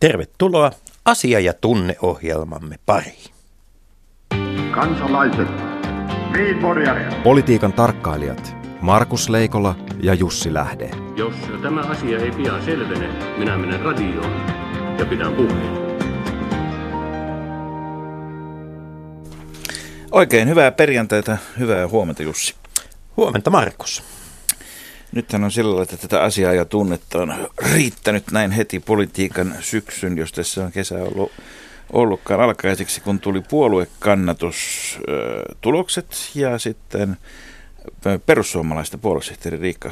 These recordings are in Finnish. Tervetuloa asia- ja tunneohjelmamme pariin. Kansalaiset, politiikan tarkkailijat Markus Leikola ja Jussi Lähde. Jos tämä asia ei pian selvene, minä menen radioon ja pidän puheen. Oikein hyvää perjantaita, hyvää huomenta Jussi. Huomenta Markus. Nythän on sillä tavalla, että tätä asiaa ja tunnetta on riittänyt näin heti politiikan syksyn, jos tässä on kesä ollutkaan alkaiseksi, kun tuli puoluekannatustulokset ja sitten perussuomalaista puoluesihteeri Riikka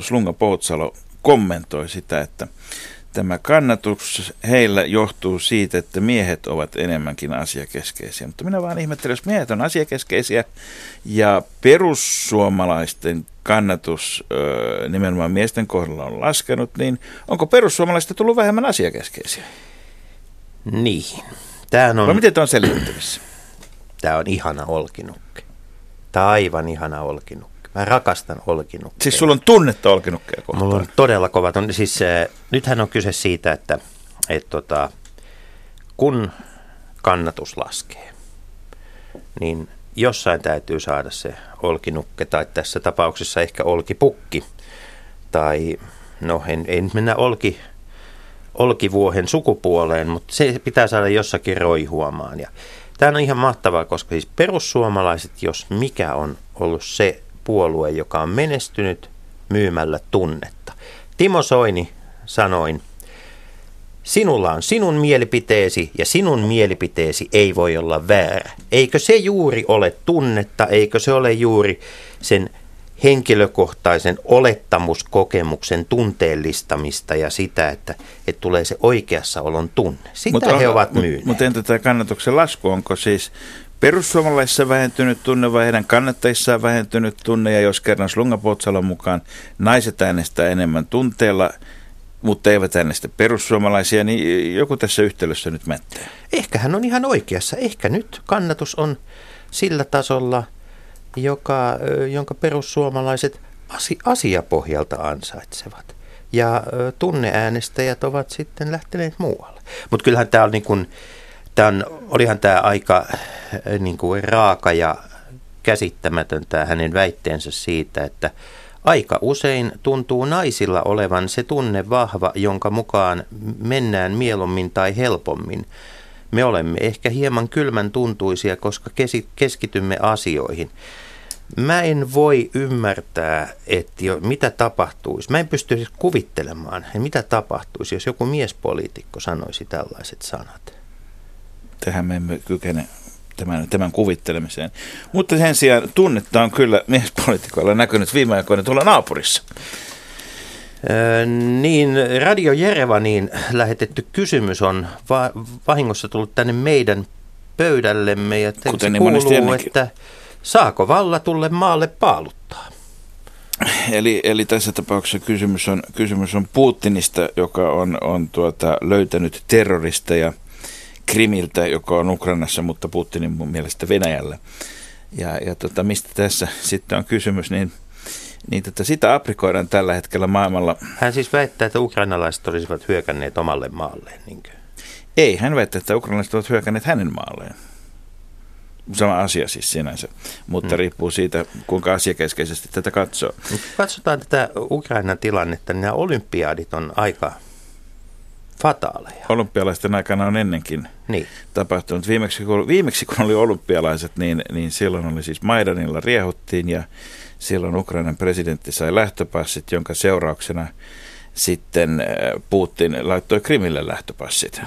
Slunga-Poutsalo kommentoi sitä, että tämä kannatus heillä johtuu siitä, että miehet ovat enemmänkin asiakeskeisiä. Mutta minä vaan ihmettelen, jos miehet on asiakeskeisiä ja perussuomalaisten kannatus nimenomaan miesten kohdalla on laskenut, niin onko perussuomalaisista tullut vähemmän asiakeskeisiä? Niin. Vai miten tämä on selitettävissä? Tämä on ihana olkinukki. Tämä on aivan ihana olkinukki. Mä rakastan olkinukkeja. Siis sulla on tunnetta olkinukkeja kohtaan. Mulla on todella kova tunne. Siis nythän on kyse siitä, että kun kannatus laskee, niin jossain täytyy saada se olkinukke tai tässä tapauksessa ehkä olkipukki. Tai no ei nyt mennä olkivuohen sukupuoleen, mutta se pitää saada jossakin roihuamaan. Ja tämä on ihan mahtavaa, koska siis perussuomalaiset, jos mikä on ollut se puolue, joka on menestynyt myymällä tunnetta. Timo Soini sanoin, sinulla on sinun mielipiteesi ja sinun mielipiteesi ei voi olla väärä. Eikö se juuri ole tunnetta, eikö se ole juuri sen henkilökohtaisen olettamuskokemuksen tunteellistamista ja sitä, että tulee se oikeassa olon tunne. Sitä he ovat myyneet. Mutta entä tämä kannatuksen lasku, onko siis perussuomalaisissa vähentynyt tunne vai heidän kannattajissaan vähentynyt tunne, ja jos kerran Slunga-Poutsalon mukaan naiset äänestää enemmän tunteella, mutta eivät äänestä perussuomalaisia, niin joku tässä yhtälössä nyt mättää. Ehkä hän on ihan oikeassa. Ehkä nyt kannatus on sillä tasolla, jonka perussuomalaiset asiapohjalta ansaitsevat. Ja tunneäänestäjät ovat sitten lähteneet muualle. Mutta kyllähän tämä on niin kuin olihan tämä aika niin kuin raaka ja käsittämätön tämä hänen väitteensä siitä, että aika usein tuntuu naisilla olevan se tunne vahva, jonka mukaan mennään mieluummin tai helpommin. Me olemme ehkä hieman kylmän tuntuisia, koska keskitymme asioihin. Mä en voi ymmärtää, että mitä tapahtuisi. Mä en pysty kuvittelemaan, mitä tapahtuisi, jos joku miespoliitikko sanoisi tällaiset sanat. Tähän me emme kykene tämän kuvittelemiseen. Mutta sen sijaan tunnetta on kyllä miespoliitikoilla näkynyt viime aikoina tuolla naapurissa. Niin, Radio Jerevaniin lähetetty kysymys on vahingossa tullut tänne meidän pöydällemme. Ja kuten niin monesti ennenkin, että saako vallatulle maalle paaluttaa? Eli tässä tapauksessa kysymys on Putinista, joka on löytänyt terroristeja Krimiltä, joka on Ukrainassa, mutta Putinin mun mielestä Venäjällä. Ja mistä tässä sitten on kysymys, niin sitä aprikoidaan tällä hetkellä maailmalla. Hän siis väittää, että ukrainalaiset olisivat hyökänneet omalle maalleen, niinkö? Ei, hän väittää, että ukrainalaiset ovat hyökänneet hänen maalleen. Sama asia siis sinänsä, mutta riippuu siitä, kuinka asiakeskeisesti tätä katsoo. Katsotaan tätä Ukrainan tilannetta, niin nämä olympiaadit on aika fataaleja. Olympialaisten aikana on ennenkin tapahtunut. Viimeksi kun oli olympialaiset, niin silloin oli siis Maidanilla riehuttiin ja silloin Ukrainan presidentti sai lähtöpassit, jonka seurauksena sitten Putin laittoi Krimille lähtöpassit.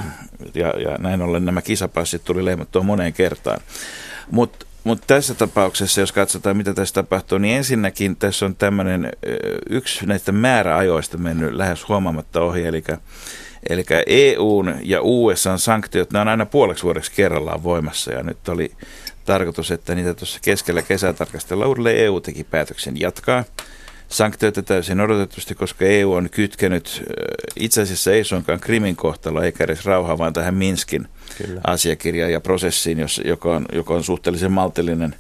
Ja näin ollen nämä kisapassit tuli leimattua moneen kertaan. Mutta tässä tapauksessa, jos katsotaan, mitä tässä tapahtuu, niin ensinnäkin tässä on tämmöinen yksi näistä määräajoista mennyt lähes huomaamatta ohi, eli EUn ja USAn sanktiot, ne on aina puoleksi vuodeksi kerrallaan voimassa, ja nyt oli tarkoitus, että niitä tuossa keskellä kesää tarkastellaan uudelleen. EU teki päätöksen jatkaa sanktioita täysin odotetusti, koska EU on kytkenyt, itse asiassa ei suinkaan Krimin kohtalo, eikä edes rauhaa, vaan tähän Minskin asiakirjaan ja prosessiin, joka on suhteellisen maltillinen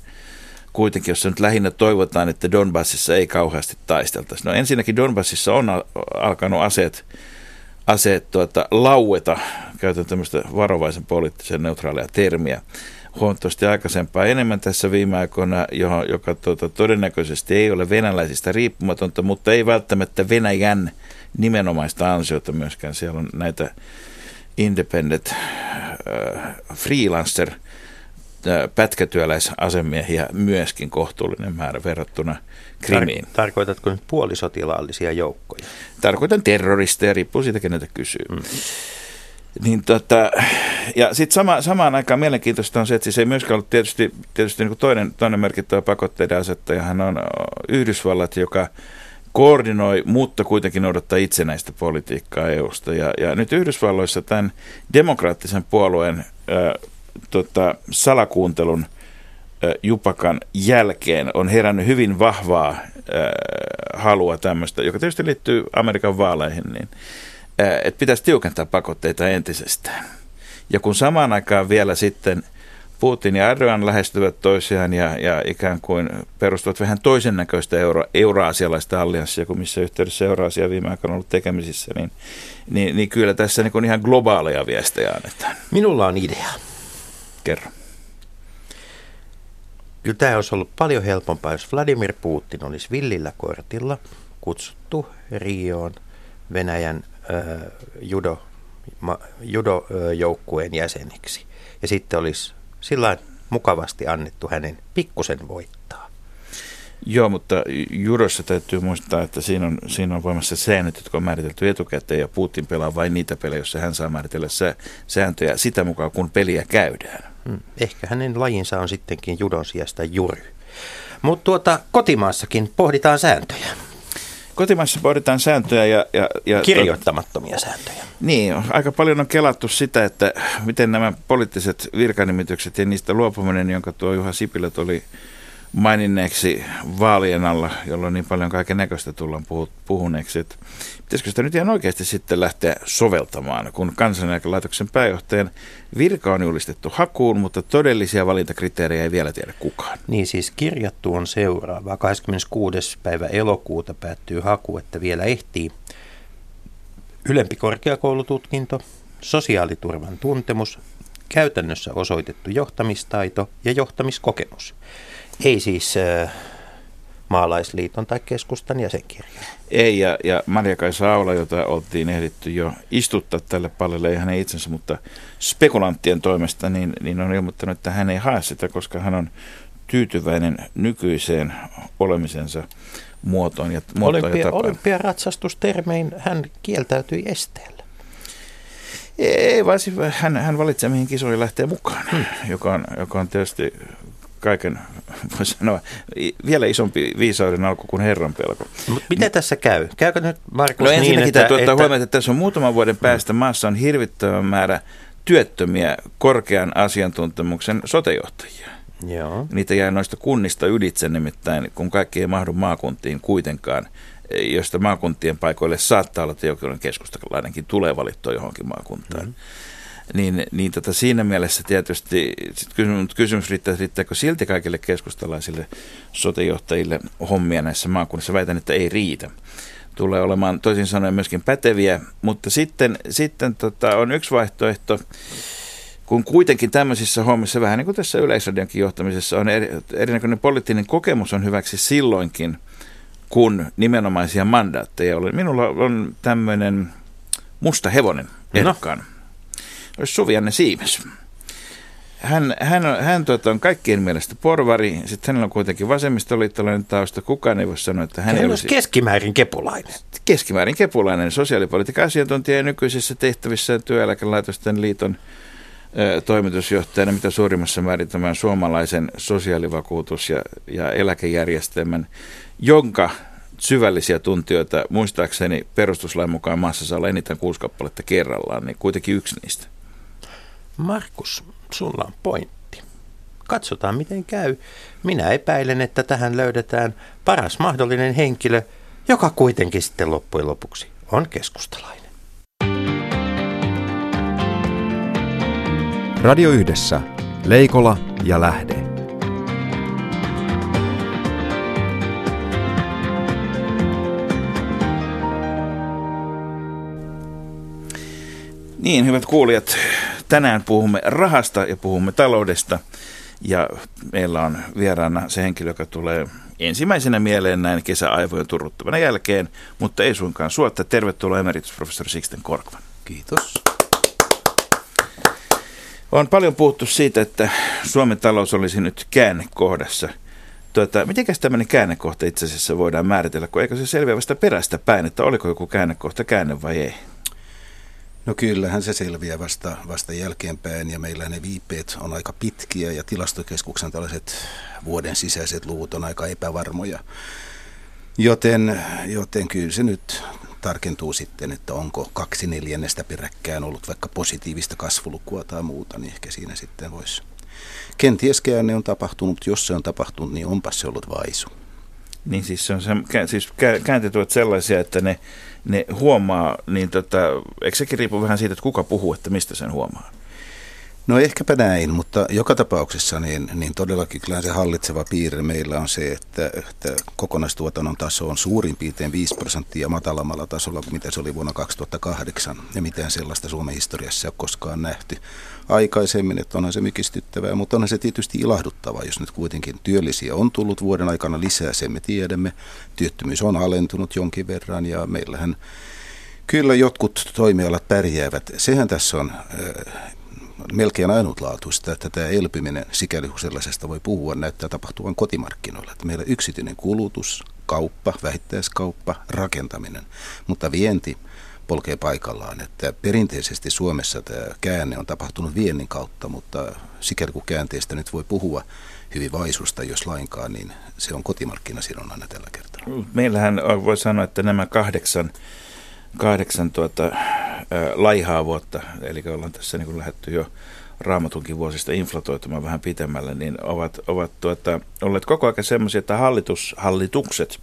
kuitenkin, jossa nyt lähinnä toivotaan, että Donbassissa ei kauheasti taisteltaisi. No ensinnäkin Donbassissa on alkanut aseet laueta, käytän tämmöistä varovaisen poliittisen neutraalia termiä, huomattavasti aikaisempaa enemmän tässä viime aikoina, joka todennäköisesti ei ole venäläisistä riippumatonta, mutta ei välttämättä Venäjän nimenomaista ansiota myöskään. Siellä on näitä independent freelancer pätkätyöläisasemiehiä myöskin kohtuullinen määrä verrattuna Krimiin. Tarkoitatko nyt puolisotilaallisia joukkoja? Tarkoitan terroristeja, riippuu siitä, keneltä kysyy. Mm. Niin ja sitten samaan aikaan mielenkiintoista on se, että siis ei myöskään ollut tietysti niin toinen merkittävä pakotteiden asettajahan on Yhdysvallat, joka koordinoi, mutta kuitenkin odottaa itsenäistä politiikkaa EUsta. Ja nyt Yhdysvalloissa tämän demokraattisen puolueen salakuuntelun jupakan jälkeen on herännyt hyvin vahvaa halua tämmöistä, joka tietysti liittyy Amerikan vaaleihin, niin että pitäisi tiukentaa pakotteita entisestään. Ja kun samaan aikaan vielä sitten Putin ja Erdoğan lähestyvät toisiaan ja ikään kuin perustuvat vähän toisen näköistä euroasialaista allianssia, kuin missä yhteydessä Euraasia viime aikoina on ollut tekemisissä, niin kyllä tässä niin ihan globaaleja viestejä annetaan. Minulla on idea. Kerro. Kyllä tämä olisi ollut paljon helpompaa, jos Vladimir Putin olisi villillä kortilla kutsuttu Rioon Venäjän judojoukkueen jäseniksi. Ja sitten olisi sillä mukavasti annettu hänen pikkusen voittaa. Joo, mutta judossa täytyy muistaa, että siinä on voimassa säännöt, jotka on määritelty etukäteen, ja Putin pelaa vain niitä pelejä, joissa hän saa määritellä sääntöjä sitä mukaan, kun peliä käydään. Ehkä hänen lajinsa on sittenkin judon sijasta jury. Mutta kotimaassakin pohditaan sääntöjä. Kotimaassa pohditaan sääntöjä ja kirjoittamattomia sääntöjä. Niin, aika paljon on kelattu sitä, että miten nämä poliittiset virkanimitykset ja niistä luopuminen, jonka tuo Juha Sipilä oli maininneeksi vaalien alla, jolloin niin paljon kaiken näköistä tullaan puhuneeksi. Että pitäisikö sitä nyt ihan oikeasti sitten lähteä soveltamaan, kun Kansaneläkelaitoksen pääjohtajan virka on julistettu hakuun, mutta todellisia valintakriteerejä ei vielä tiedä kukaan. Niin siis kirjattu on seuraava. 26. päivä elokuuta päättyy haku, että vielä ehtii ylempi korkeakoulututkinto, sosiaaliturvan tuntemus, käytännössä osoitettu johtamistaito ja johtamiskokemus. Ei siis Maalaisliiton tai Keskustan jäsenkirja. Ei, ja Maria-Kaisa Aula, jota oltiin ehditty jo istuttaa tälle paljalle, ei hänen itsensä, mutta spekulanttien toimesta, niin on ilmoittanut, että hän ei hae sitä, koska hän on tyytyväinen nykyiseen olemisensa muotoon ja tapaan. Olympiaratsastustermein hän kieltäytyi esteellä. Ei, vaan hän valitsee, mihin kisoihin lähtee mukaan, joka on tietysti kaiken, voi sanoa, vielä isompi viisauden alku kuin herran pelko. Mutta miten tässä käy? Käykö nyt, Markus, niin, ensinnäkin täytyy ottaa huomioon, että tässä on muutaman vuoden päästä maassa on hirvittävän määrä työttömiä korkean asiantuntemuksen sote-johtajia. Joo. Niitä jää noista kunnista ylitse nimittäin, kun kaikki ei mahdu maakuntiin kuitenkaan, josta maakuntien paikoille saattaa olla, että jokin keskustalainenkin tulee valittua johonkin maakuntaan. Niin, siinä mielessä tietysti kysymys riittääkö silti kaikille keskustalaisille sote-johtajille hommia näissä maakunnissa? Väitän, että ei riitä. Tulee olemaan toisin sanoen myöskin päteviä, mutta sitten on yksi vaihtoehto, kun kuitenkin tämmöisissä hommissa, vähän niin kuin tässä Yleisradionkin johtamisessa, on erinäköinen poliittinen kokemus on hyväksi silloinkin, kun nimenomaisia mandaatteja oli. Minulla on tämmöinen musta hevonen ehdokkaan. No. Olisi Suvi Siimes. Hän on kaikkien mielestä porvari, sitten hänellä on kuitenkin vasemmistoliittolainen tausta, kukaan ei voi sanoa, että hän olisi keskimäärin kepulainen. Keskimäärin kepulainen, sosiaalipolitiikan asiantuntija ja nykyisissä tehtävissä työeläkelaitosten liiton toimitusjohtajana, mitä suurimmassa määrin tämän suomalaisen sosiaalivakuutus- ja eläkejärjestelmän, jonka syvällisiä tuntijoita, muistaakseni perustuslain mukaan maassa saa olla eniten 6 kappaletta kerrallaan, niin kuitenkin yksi niistä. Markus, sulla on pointti. Katsotaan, miten käy. Minä epäilen, että tähän löydetään paras mahdollinen henkilö, joka kuitenkin sitten loppujen lopuksi on keskustalainen. Radio Yhdessä. Leikola ja Lähde. Niin, hyvät kuulijat, tänään puhumme rahasta ja puhumme taloudesta. Ja meillä on vieraana se henkilö, joka tulee ensimmäisenä mieleen näin kesäaivojen turruttavana jälkeen, mutta ei suinkaan suotta. Tervetuloa emeritusprofessori Sixten Korkman. Kiitos. On paljon puhuttu siitä, että Suomen talous olisi nyt käännekohdassa. Mitenkäs tämmöinen käännekohta itse asiassa voidaan määritellä, kun eikö se selviä vasta perästä päin, että oliko joku käännekohta käänne vai ei? No kyllähän se selviää vasta jälkeenpäin, ja meillä ne viipeet on aika pitkiä ja tilastokeskuksen tällaiset vuoden sisäiset luvut on aika epävarmoja. Joten kyllä se nyt tarkentuu sitten, että onko 2/4 peräkkäin ollut vaikka positiivista kasvulukua tai muuta, niin ehkä siinä sitten voisi. Kenties käänne on tapahtunut, jos se on tapahtunut, niin onpas se ollut vaisu. Niin siis, käänteet ovat sellaisia, että ne huomaa, niin eikö sekin riipu vähän siitä, että kuka puhuu, että mistä sen huomaa? No ehkäpä näin, mutta joka tapauksessa niin todellakin kyllä se hallitseva piirre meillä on se, että kokonaistuotannon taso on suurin piirtein 5% matalammalla tasolla kuin mitä se oli vuonna 2008. Ja mitään sellaista Suomen historiassa ei ole koskaan nähty aikaisemmin, että onhan se mykistyttävää, mutta onhan se tietysti ilahduttavaa, jos nyt kuitenkin työllisiä on tullut vuoden aikana lisää, sen me tiedämme. Työttömyys on alentunut jonkin verran ja meillähän kyllä jotkut toimialat pärjäävät. Sehän tässä on melkein ainutlaatuista, että tämä elpyminen, sikäli kun sellaisesta voi puhua, näyttää tapahtuvan kotimarkkinoilla. Että meillä yksityinen kulutus, kauppa, vähittäiskauppa, rakentaminen, mutta vienti polkee paikallaan. Että perinteisesti Suomessa tämä käänne on tapahtunut viennin kautta, mutta sikäli kun käänteestä nyt voi puhua hyvin vaisusta, jos lainkaan, niin se on kotimarkkinasidonnainen tällä kertaa. Meillähän voi sanoa, että nämä kahdeksan laihaa vuotta, eli ollaan tässä niin kuin lähdetty jo Raamatunkin vuosista inflatoitumaan vähän pitemmälle, niin ovat olleet koko ajan semmoisia, että hallitukset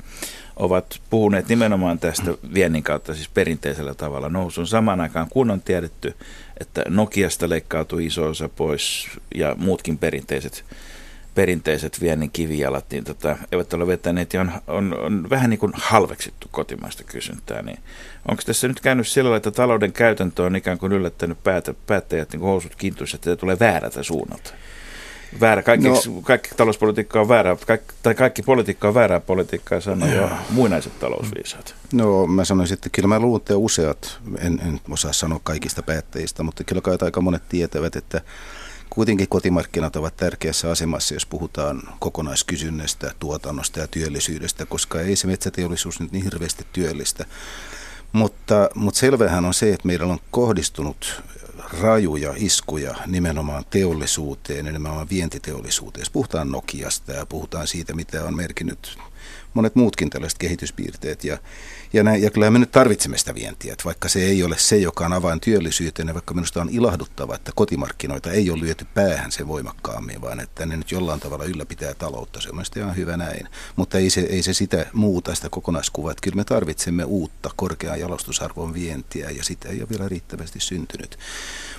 ovat puhuneet nimenomaan tästä viennin kautta, siis perinteisellä tavalla nousun samaan aikaan, kun on tiedetty, että Nokiasta leikkautui iso osa pois ja muutkin perinteiset viennin kivijalat niin eivät ole vetäneet ja on vähän niin kuin halveksittu kotimaista kysyntää. Niin onko tässä nyt käynyt sillä tavalla, että talouden käytäntö on ikään kuin yllättänyt päättäjät niin kuin housut kintuissa, että se tulee väärältä suunnalta? Kaikki talouspolitiikka on väärää, tai kaikki politiikka on väärää politiikkaa, sanoo muinaiset talousviisaat. No mä sanoisin, että kyllä mä luulen, että useat, en osaa sanoa kaikista päättäjistä, mutta kyllä kai aika monet tietävät, että kuitenkin kotimarkkinat ovat tärkeässä asemassa, jos puhutaan kokonaiskysynnästä, tuotannosta ja työllisyydestä, koska ei se metsäteollisuus nyt niin hirveästi työllistä. Mutta selvähän on se, että meillä on kohdistunut rajuja iskuja nimenomaan teollisuuteen, nimenomaan vientiteollisuuteen. Jos puhutaan Nokiasta ja puhutaan siitä, mitä on merkinnyt monet muutkin tällaiset kehityspiirteet. Ja kyllähän me nyt tarvitsemme sitä vientiä, että vaikka se ei ole se, joka on avain työllisyyteen, ja vaikka minusta on ilahduttava, että kotimarkkinoita ei ole lyöty päähän sen voimakkaammin, vaan että ne nyt jollain tavalla ylläpitää taloutta. Se on mielestäni ihan hyvä näin, mutta ei se sitä muuta, sitä kokonaiskuvaa. Että kyllä me tarvitsemme uutta korkean jalostusarvon vientiä, ja sitä ei ole vielä riittävästi syntynyt.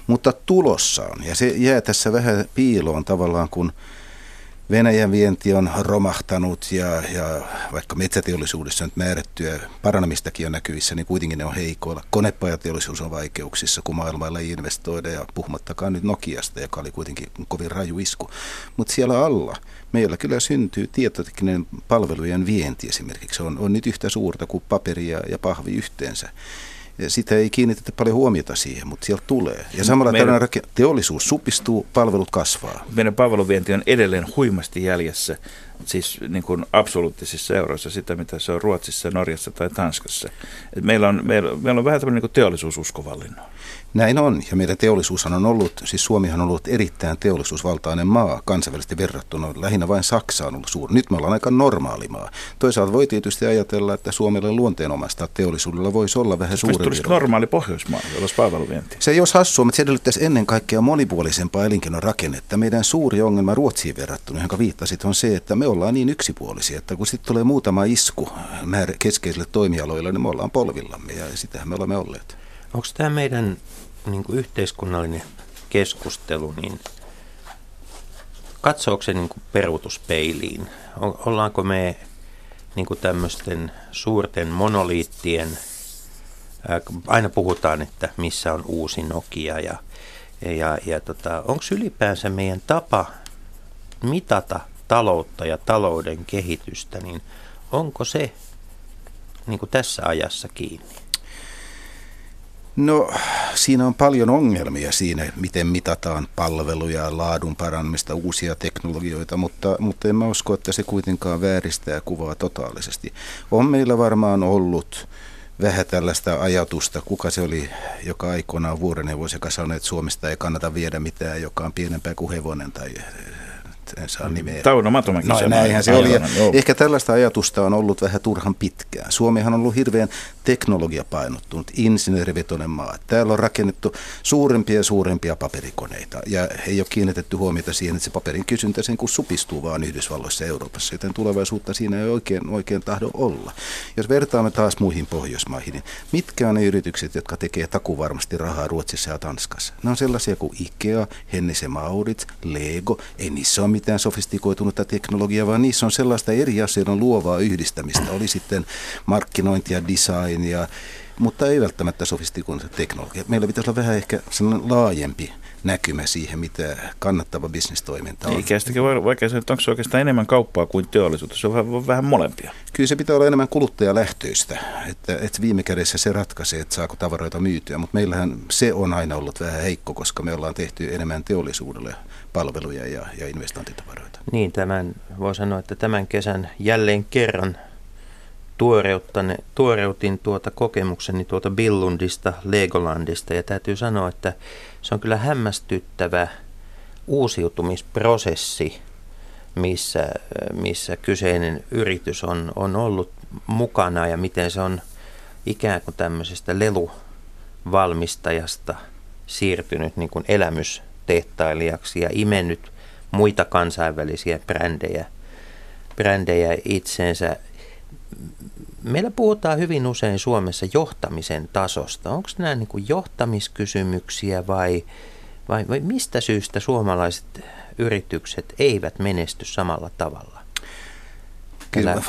Mutta tulossa on, ja se jää tässä vähän piiloon tavallaan, kun Venäjän vienti on romahtanut ja vaikka metsäteollisuudessa nyt määrättyä paranemistakin on näkyvissä, niin kuitenkin ne on heikoilla. Konepajateollisuus on vaikeuksissa, kun maailmalla ei investoida, ja puhumattakaan nyt Nokiasta, joka oli kuitenkin kovin raju isku. Mutta siellä alla meillä kyllä syntyy tietotekninen palvelujen vienti esimerkiksi. On nyt yhtä suurta kuin paperia ja pahvi yhteensä. Sitä ei kiinnitetä paljon huomiota siihen, mutta sieltä tulee. Ja samalla meidän teollisuus supistuu, palvelut kasvaa. Meidän palveluvienti on edelleen huimasti jäljessä, siis niin kuin absoluuttisissa euroissa sitä, mitä se on Ruotsissa, Norjassa tai Tanskassa. Meillä on vähän tämmöinen niin kuin teollisuususkovallinen. Näin on, ja meidän teollisuushan on ollut, siis Suomihan on ollut erittäin teollisuusvaltainen maa kansainvälisesti verrattuna, lähinnä vain Saksa on ollut suuri. Nyt me ollaan aika normaali maa. Toisaalta voi tietysti ajatella, että Suomelle luonteenomaista teollisuudella voisi olla vähän suurempi. Se tulisi normaali Pohjoismaa, jolla olisi palveluvienti. Se ei olisi hassua, mutta se edellyttäisi ennen kaikkea monipuolisempaa elinkeinorakennetta. Meidän suuri ongelma Ruotsiin verrattuna, jonka viittasit, on se, että me ollaan niin yksipuolisia, että kun sitten tulee muutama isku keskeisille toimialoille, niin me ollaan polvillamme, ja sitähän me olemme olleet. Onko tämä meidän niin kuin yhteiskunnallinen keskustelu, niin katsoako se niin kuin peruutuspeiliin? Ollaanko me niin kuin tämmöisten suurten monoliittien Aina puhutaan, että missä on uusi Nokia ja onko ylipäänsä meidän tapa mitata taloutta ja talouden kehitystä, niin onko se niin kuin tässä ajassa kiinni? No, siinä on paljon ongelmia siinä, miten mitataan palveluja, laadun parantamista, uusia teknologioita, mutta en mä usko, että se kuitenkaan vääristää kuvaa totaalisesti. On meillä varmaan ollut vähän tällaista ajatusta, kuka se oli, joka aikoinaan vuorineuvos, joka sanoi, että Suomesta ei kannata viedä mitään, joka on pienempää kuin hevonen tai en saa nimeä. Tauno Matomäki. No, näinhän se oli. Ehkä tällaista ajatusta on ollut vähän turhan pitkään. Suomihan on ollut hirveän teknologiapainottunut, insinöörivetoinen maa. Täällä on rakennettu suurempia ja suurempia paperikoneita. Ja ei ole kiinnitetty huomiota siihen, että se paperin kysyntä sen kun supistuu vaan Yhdysvalloissa ja Euroopassa. Joten tulevaisuutta siinä ei oikein tahdo olla. Jos vertaamme taas muihin Pohjoismaihin, niin mitkä on ne yritykset, jotka tekee takuvarmasti rahaa Ruotsissa ja Tanskassa? Ne on sellaisia kuin Ikea, Hennes & Mauritz, Lego, ei niissä ole mitään sofistikoitunutta teknologiaa, vaan niissä on sellaista eri asioiden luovaa yhdistämistä. Oli sitten markkinointia, designia, mutta ei välttämättä sofistikoitunutta teknologiaa. Meillä pitäisi olla vähän ehkä sellainen laajempi näkymä siihen, mitä kannattava bisnestoiminta on. Eikä sitäkin vaikea sanoa, että onko se oikeastaan enemmän kauppaa kuin teollisuutta. Se on vähän molempia. Kyllä se pitää olla enemmän kuluttajalähtöistä, että viime kädessä se ratkaisee, että saako tavaroita myytyä. Mutta meillähän se on aina ollut vähän heikko, koska me ollaan tehty enemmän teollisuudelle palveluja ja investointitavaroita. Niin, tämän voi sanoa, että tämän kesän jälleen kerran tuoreutin tuota kokemukseni tuota Billundista, Legolandista, ja täytyy sanoa, että se on kyllä hämmästyttävä uusiutumisprosessi, missä kyseinen yritys on ollut mukana ja miten se on ikään kuin tämmöisestä leluvalmistajasta siirtynyt niin kuin elämystehtailijaksi ja imennyt muita kansainvälisiä brändejä itseensä. Meillä puhutaan hyvin usein Suomessa johtamisen tasosta. Onko nämä niin kuin johtamiskysymyksiä vai mistä syystä suomalaiset yritykset eivät menesty samalla tavalla? Kyllä,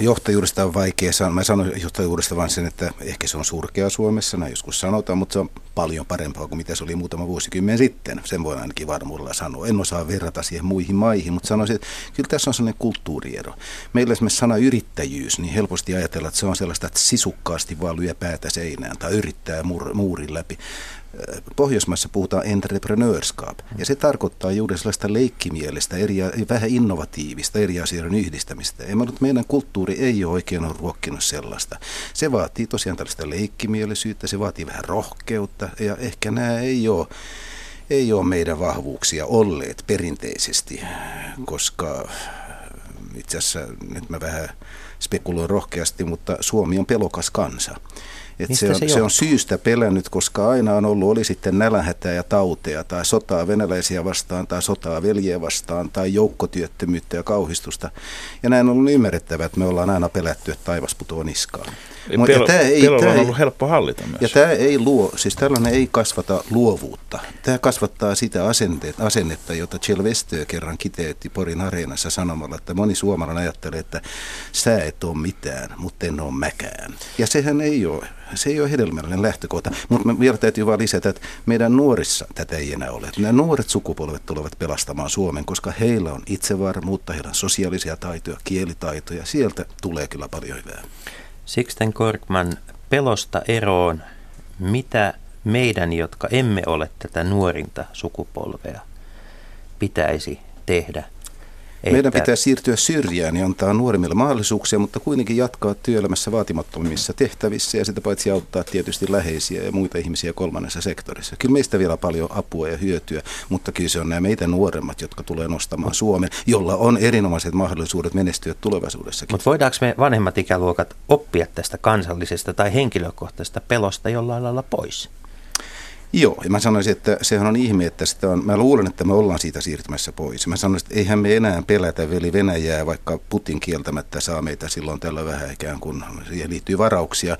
johtajuudesta on vaikea sanoa. Mä sanon johtajuudesta vain sen, että ehkä se on surkea Suomessa, näin joskus sanotaan, mutta se on paljon parempaa kuin mitä se oli muutama vuosikymmen sitten. Sen voin ainakin varmuudella sanoa. En osaa verrata siihen muihin maihin, mutta sanoisin, että kyllä tässä on sellainen kulttuuriero. Meillä esimerkiksi sana yrittäjyys, niin helposti ajatellaan, että se on sellaista, että sisukkaasti vaan lyö päätä seinään tai yrittää muurin läpi. Pohjoismaissa puhutaan entrepreneurskap, ja se tarkoittaa juuri sellaista leikkimielistä, vähän innovatiivista eri asioiden yhdistämistä. Ja meidän kulttuuri ei ole oikein ruokkinut sellaista. Se vaatii tosiaan tällaista leikkimielisyyttä, se vaatii vähän rohkeutta, ja ehkä nämä ei ole meidän vahvuuksia olleet perinteisesti, koska itse asiassa nyt mä vähän spekuloin rohkeasti, mutta Suomi on pelokas kansa. Se on syystä pelännyt, koska aina on ollut, oli sitten nälänhätää ja tauteja tai sotaa venäläisiä vastaan tai sotaa veljeä vastaan tai joukkotyöttömyyttä ja kauhistusta. Ja näin on ollut ymmärrettävää, että me ollaan aina pelätty, että taivas putoaa niskaan. Pelolla on ollut helppo hallita myös. Ja tällainen ei kasvata luovuutta. Tämä kasvattaa sitä asennetta, jota Gilles Vestöä kerran kiteytti Porin areenassa sanomalla, että moni suomalainen ajattelee, että sä et ole mitään, mutta en ole mäkään. Ja sehän ei ole. Se ei ole hedelmällinen lähtökohta, mutta vielä täytyy vaan lisätä, että meidän nuorissa tätä ei enää ole. Nämä nuoret sukupolvet tulevat pelastamaan Suomen, koska heillä on itsevarmuutta, heillä on sosiaalisia taitoja, kielitaitoja. Sieltä tulee kyllä paljon hyvää. Sixten Korkman, pelosta eroon. Mitä meidän, jotka emme ole tätä nuorinta sukupolvea, pitäisi tehdä? Meidän pitää siirtyä syrjään ja antaa nuoremmille mahdollisuuksia, mutta kuitenkin jatkaa työelämässä vaatimattomissa tehtävissä ja sitä paitsi auttaa tietysti läheisiä ja muita ihmisiä kolmannessa sektorissa. Kyllä meistä vielä paljon apua ja hyötyä, mutta kyllä se on nämä meitä nuoremmat, jotka tulee nostamaan Suomen, jolla on erinomaiset mahdollisuudet menestyä tulevaisuudessakin. Mutta voidaanko me vanhemmat ikäluokat oppia tästä kansallisesta tai henkilökohtaisesta pelosta jollain lailla pois? Joo, ja mä sanoisin, että sehän on ihme, että sitä on, mä luulen, että me ollaan siitä siirtymässä pois. Mä sanoisin, että eihän me enää pelätä veli Venäjää, vaikka Putin kieltämättä saa meitä silloin tällä vähän ikään kuin, siihen liittyy varauksia.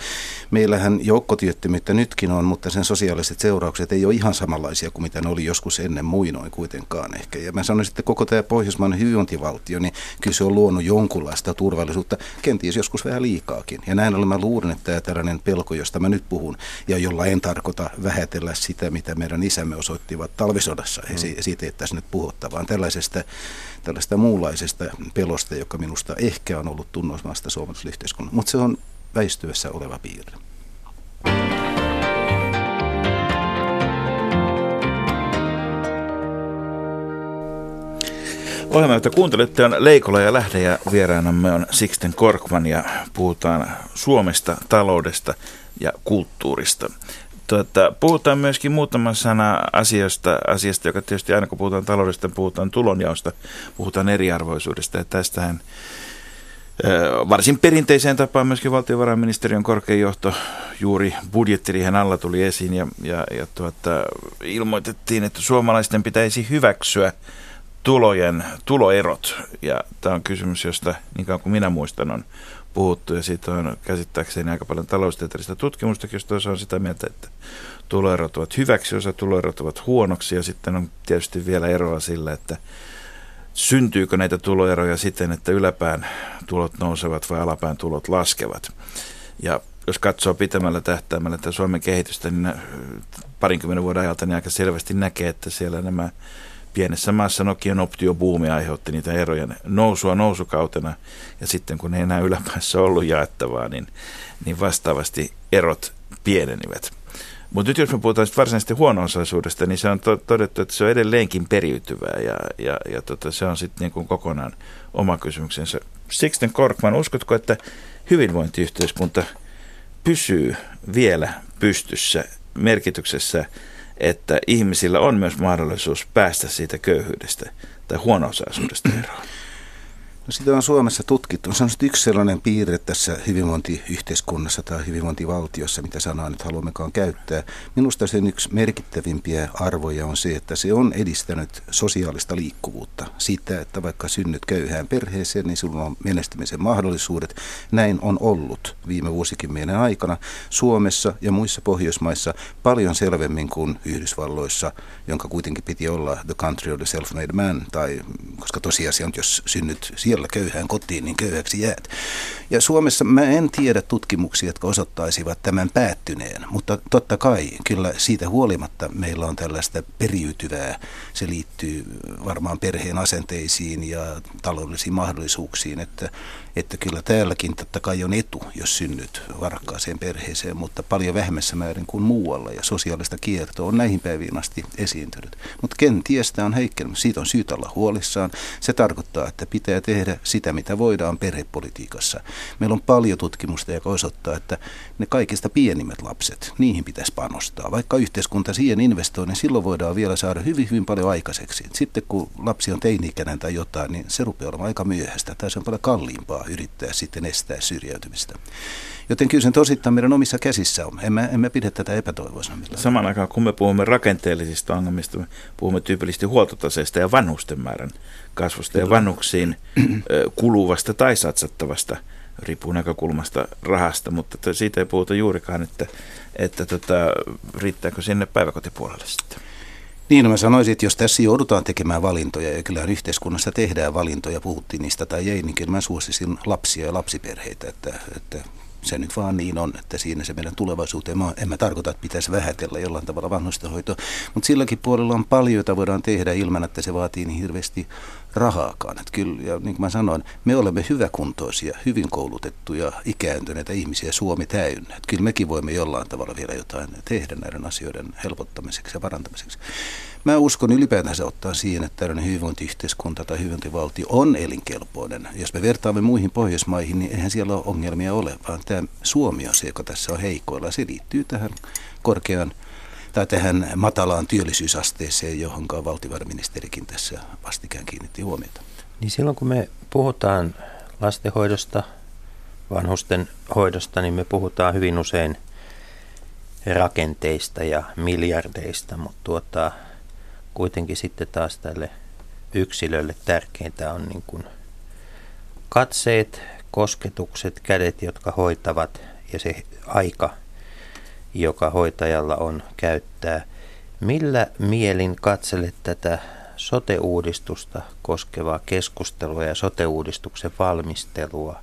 Meillähän joukkotyöttömyyttä nytkin on, mutta sen sosiaaliset seuraukset ei ole ihan samanlaisia kuin mitä ne oli joskus ennen muinoin kuitenkaan ehkä. Ja mä sanoisin, että koko tämä pohjoismainen hyvinvointivaltio, niin kyllä se on luonut jonkunlaista turvallisuutta, kenties joskus vähän liikaakin. Ja näin ollen mä luulen, että tämä tällainen pelko, josta mä nyt puhun, ja jolla en tarkoita vähätellä sitä, mitä meidän isämme osoittivat talvisodassa. Siitä ei tässä nyt puhuta, vaan tällaista muunlaisesta pelosta, joka minusta ehkä on ollut tunnusmaista suomalaiselle yhteiskunnalle. Mutta se on väistyessä oleva piirre. Olemme, että kuuntelette on Leikola ja Lähde ja vieraanamme on Sixten Korkman ja puhutaan Suomesta, taloudesta ja kulttuurista. Puhutaan myöskin muutama sana asiasta, joka tietysti aina kun puhutaan taloudesta, puhutaan tulonjaosta, puhutaan eriarvoisuudesta. Ja tästähän varsin perinteiseen tapaan myöskin valtiovarainministeriön korkein johto juuri budjettiriihen alla tuli esiin ja ilmoitettiin, että suomalaisten pitäisi hyväksyä tuloerot. Ja tämä on kysymys, josta niin kauan kuin minä muistan on puhuttu, ja siitä on käsittääkseni aika paljon taloustieteellistä tutkimusta, josta osa on sitä mieltä, että tuloerot ovat hyväksi, osa tuloerot ovat huonoksi, ja sitten on tietysti vielä eroa sillä, että syntyykö näitä tuloeroja siten, että yläpään tulot nousevat vai alapään tulot laskevat. Ja jos katsoo pitemmällä tähtäimellä tätä Suomen kehitystä, niin parinkymmenen vuoden ajalta niin aika selvästi näkee, että siellä nämä pienessä maassa Nokian optiobuumi aiheutti niitä erojen nousua nousukautena, ja sitten kun ei enää yläpäässä ollut jaettavaa, niin vastaavasti erot pienenivät. Mutta nyt jos me puhutaan varsinaisesti huono-osaisuudesta, niin se on todettu, että se on edelleenkin periytyvää, ja se on sitten niin kuin kokonaan oma kysymyksensä. Sixten Korkman, uskotko, että hyvinvointiyhteiskunta pysyy vielä pystyssä merkityksessä, että ihmisillä on myös mahdollisuus päästä siitä köyhyydestä tai huono-osaisuudesta eroon? No, sitä on Suomessa tutkittu. Se on yksi sellainen piirre tässä hyvinvointiyhteiskunnassa tai hyvinvointivaltiossa, mitä sanaa nyt haluammekaan käyttää. Minusta sen yksi merkittävimpiä arvoja on se, että se on edistänyt sosiaalista liikkuvuutta. Sitä, että vaikka synnyt köyhään perheeseen, niin sinulla on menestymisen mahdollisuudet. Näin on ollut viime vuosikymmenen aikana Suomessa ja muissa Pohjoismaissa paljon selvemmin kuin Yhdysvalloissa, jonka kuitenkin piti olla the country of the self-made man, tai koska tosiasia on, jos synnyt siellä köyhään kotiin, niin köyhäksi jäät. Ja Suomessa mä en tiedä tutkimuksia, jotka osoittaisivat tämän päättyneen, mutta totta kai kyllä siitä huolimatta meillä on tällaista periytyvää. Se liittyy varmaan perheen asenteisiin ja taloudellisiin mahdollisuuksiin, että kyllä täälläkin totta kai on etu, jos synnyt varakkaaseen perheeseen, mutta paljon vähemmässä määrin kuin muualla, ja sosiaalista kiertoa on näihin päiviin asti esiintynyt. Mutta kenties tämä on heikkenyt, siitä on syytä olla huolissaan. Se tarkoittaa, että pitää tehdä sitä, mitä voidaan perhepolitiikassa. Meillä on paljon tutkimusta, joka osoittaa, että ne kaikista pienimmät lapset, niihin pitäisi panostaa. Vaikka yhteiskunta siihen investoi, niin silloin voidaan vielä saada hyvin, hyvin paljon aikaiseksi. Sitten kun lapsi on teini-ikäinen tai jotain, niin se rupeaa olemaan aika myöhäistä. Tai se on paljon kalliimpaa yrittää sitten estää syrjäytymistä. Joten kyllä sen tosittain meidän omissa käsissä on. En mä pidä tätä epätoivoisena. Samaan aikaan kun me puhumme rakenteellisista ongelmista, me puhumme tyypillisesti huoltotaseista ja vanhusten määrän kasvusta ja vanhuksiin kuluvasta tai satsattavasta, riippuu näkökulmasta, rahasta, mutta siitä ei puhuta juurikaan, että riittääkö sinne päiväkotipuolelle sitten. Niin, mä sanoisin, että jos tässä joudutaan tekemään valintoja, ja kyllähän yhteiskunnassa tehdään valintoja, puhuttiin niistä tai ei, niin kyllä mä suosisin lapsia ja lapsiperheitä, että se nyt vaan niin on, että siinä se meidän tulevaisuuteen. En mä tarkoita, että pitäisi vähätellä jollain tavalla vanhustenhoitoa, mutta silläkin puolella on paljon, jota voidaan tehdä ilman, että se vaatii niin hirveästi rahaakaan. Että kyllä, ja niin kuin mä sanoin, me olemme hyväkuntoisia, hyvin koulutettuja, ikääntyneitä ihmisiä Suomi täynnä. Että kyllä mekin voimme jollain tavalla vielä jotain tehdä näiden asioiden helpottamiseksi ja parantamiseksi. Mä uskon ylipäätänsä ottaa siihen, että tällainen hyvinvointiyhteiskunta tai hyvinvointivaltio on elinkelpoinen. Jos me vertaamme muihin Pohjoismaihin, niin eihän siellä ole ongelmia ole, vaan tämä Suomi on se, joka tässä on heikoilla. Se liittyy tähän tähän matalaan työllisyysasteeseen, johon valtiovarainministerikin tässä vastikään kiinnitti huomiota. Niin silloin kun me puhutaan lastenhoidosta, vanhusten hoidosta, niin me puhutaan hyvin usein rakenteista ja miljardeista, mutta kuitenkin sitten taas tälle yksilölle tärkeintä on niin kuin katseet, kosketukset, kädet, jotka hoitavat, ja se aika, joka hoitajalla on käyttää. Millä mielin katselet tätä sote-uudistusta koskevaa keskustelua ja sote-uudistuksen valmistelua?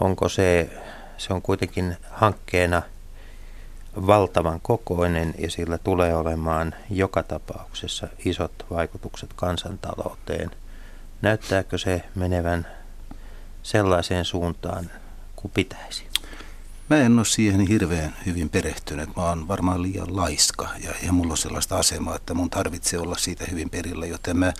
Onko se on kuitenkin hankkeena valtavan kokoinen ja sillä tulee olemaan joka tapauksessa isot vaikutukset kansantalouteen. Näyttääkö se menevän sellaiseen suuntaan kuin pitäisi? Mä en ole siihen hirveän hyvin perehtynyt. Mä oon varmaan liian laiska ja mulla on sellaista asemaa, että mun tarvitsee olla siitä hyvin perillä, joten mä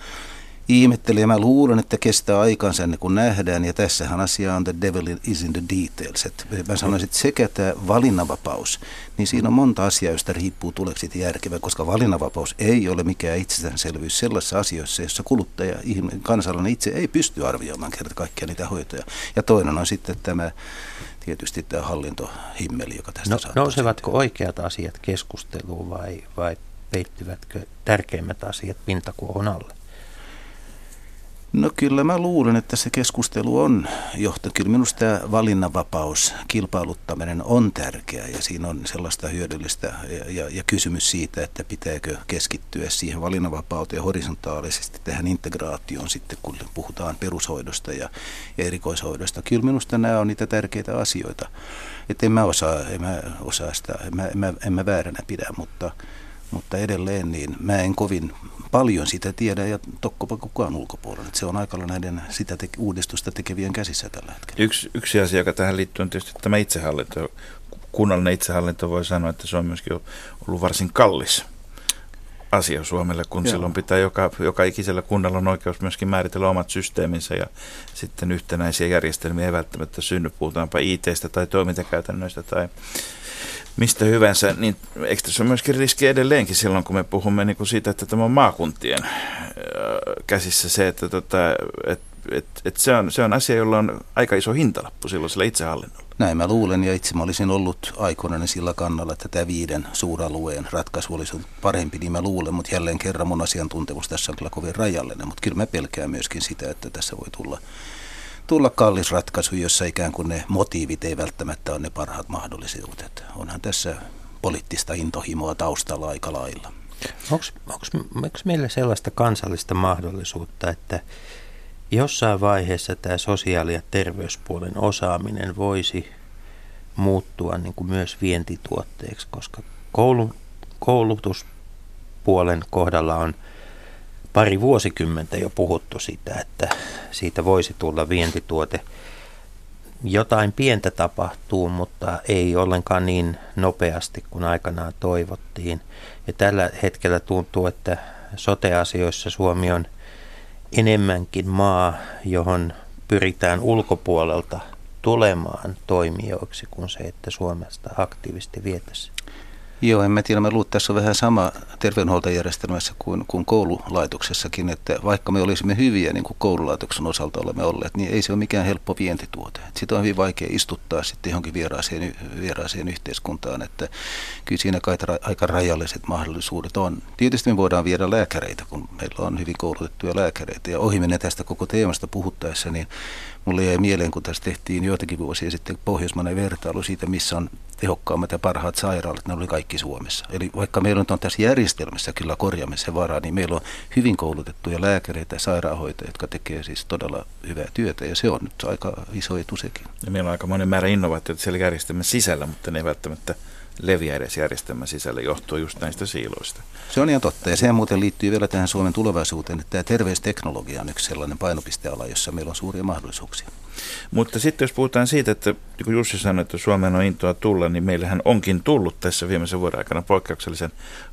ihmettelen ja mä luulen, että kestää aikansa ennen kuin nähdään, ja tässähän asia on the devil is in the details. Et mä sanoisin, että sekä tämä valinnanvapaus, niin siinä on monta asiaa, josta riippuu tuleksit järkevää, koska valinnanvapaus ei ole mikään itsestäänselvyys sellaisissa asioissa, jossa kuluttaja, ihminen, kansalainen itse ei pysty arvioimaan kerta kaikkia niitä hoitoja. Ja toinen on sitten tämä hallintohimmeli, joka tästä saattaa. Nousevatko oikeat asiat keskusteluun vai peittyvätkö tärkeimmät asiat pintakuohon alle? No kyllä mä luulen, että se keskustelu on johtanut. Kyllä minusta tämä valinnanvapaus, kilpailuttaminen on tärkeää ja siinä on sellaista hyödyllistä ja kysymys siitä, että pitääkö keskittyä siihen valinnanvapauteen horisontaalisesti tähän integraatioon sitten, kun puhutaan perushoidosta ja erikoishoidosta. Kyllä minusta nämä on niitä tärkeitä asioita. Että en mä osaa sitä, en mä vääränä pidä, mutta edelleen niin mä en kovin paljon sitä tiedä ja tokkopa kukaan ulkopuolella. Se on aikalla näiden sitä uudistusta tekevien käsissä tällä hetkellä. Yksi asia, joka tähän liittyy, on tietysti tämä itsehallinto. Kunnallinen itsehallinto, voi sanoa, että se on myöskin ollut varsin kallis asia Suomelle, kun Joo. silloin pitää joka ikisellä kunnalla on oikeus myöskin määritellä omat systeeminsä ja sitten yhtenäisiä järjestelmiä ei välttämättä synny. Puhutaanpa IT:stä tai toimintakäytännöistä tai mistä hyvänsä, niin eikö tässä ole myöskin riski edelleenkin silloin, kun me puhumme niin kuin siitä, että tämä on maakuntien käsissä se, että se on asia, jolla on aika iso hintalappu silloin sillä itsehallinnolla. Näin mä luulen, ja itse mä olisin ollut aikoinaan sillä kannalla, että tämä 5 suuralueen ratkaisu olisi parempi, niin mä luulen, mutta jälleen kerran mun asiantuntemus tässä on kyllä kovin rajallinen, mutta kyllä mä pelkään myöskin sitä, että tässä voi tulla kallis ratkaisu, jossa ikään kuin ne motiivit ei välttämättä ole ne parhaat mahdolliset. Että onhan tässä poliittista intohimoa taustalla aika lailla. Onko meillä sellaista kansallista mahdollisuutta, että jossain vaiheessa tämä sosiaali- ja terveyspuolen osaaminen voisi muuttua niin kuin myös vientituotteeksi, koska koulutuspuolen kohdalla on pari vuosikymmentä jo puhuttu sitä, että siitä voisi tulla vientituote. Jotain pientä tapahtuu, mutta ei ollenkaan niin nopeasti kuin aikanaan toivottiin. Ja tällä hetkellä tuntuu, että sote-asioissa Suomi on enemmänkin maa, johon pyritään ulkopuolelta tulemaan toimijoiksi kuin se, että Suomesta aktiivisesti vietäisiin. Joo, en mä tiedä. Mä luulen, että tässä on vähän sama terveydenhuoltojärjestelmässä kuin koululaitoksessakin, että vaikka me olisimme hyviä, niin kuin koululaitoksen osalta olemme olleet, niin ei se ole mikään helppo vientituote. Sitä on hyvin vaikea istuttaa sitten johonkin vieraaseen yhteiskuntaan, että kyllä siinä kai aika rajalliset mahdollisuudet on. Tietysti me voidaan viedä lääkäreitä, kun meillä on hyvin koulutettuja lääkäreitä, ja ohiminen tästä koko teemasta puhuttaessa, niin mulle jäi mieleen, kun tässä tehtiin joitakin vuosia sitten pohjoismainen vertailu siitä, missä on tehokkaammat ja parhaat sairaalat, ne oli kaikki Suomessa. Eli vaikka meillä on tässä järjestelmässä kyllä korjaamisen varaa, niin meillä on hyvin koulutettuja lääkäreitä ja sairaanhoitajia, jotka tekee siis todella hyvää työtä, ja se on nyt aika iso etu sekin. Ja meillä on aika monen määrä innovaatioita siellä järjestelmän sisällä, mutta ne ei välttämättä leviä edes järjestelmän sisällä, johtuu just näistä siiloista. Se on ihan totta, ja sehän muuten liittyy vielä tähän Suomen tulevaisuuteen, että tämä terveysteknologia on yksi sellainen painopisteala, jossa meillä on suuria mahdollisuuksia. Mutta sitten jos puhutaan siitä, että kun Jussi sanoi, että Suomeen on intoa tulla, niin meillähän onkin tullut tässä viimeisen vuoden aikana poikkeuksellisen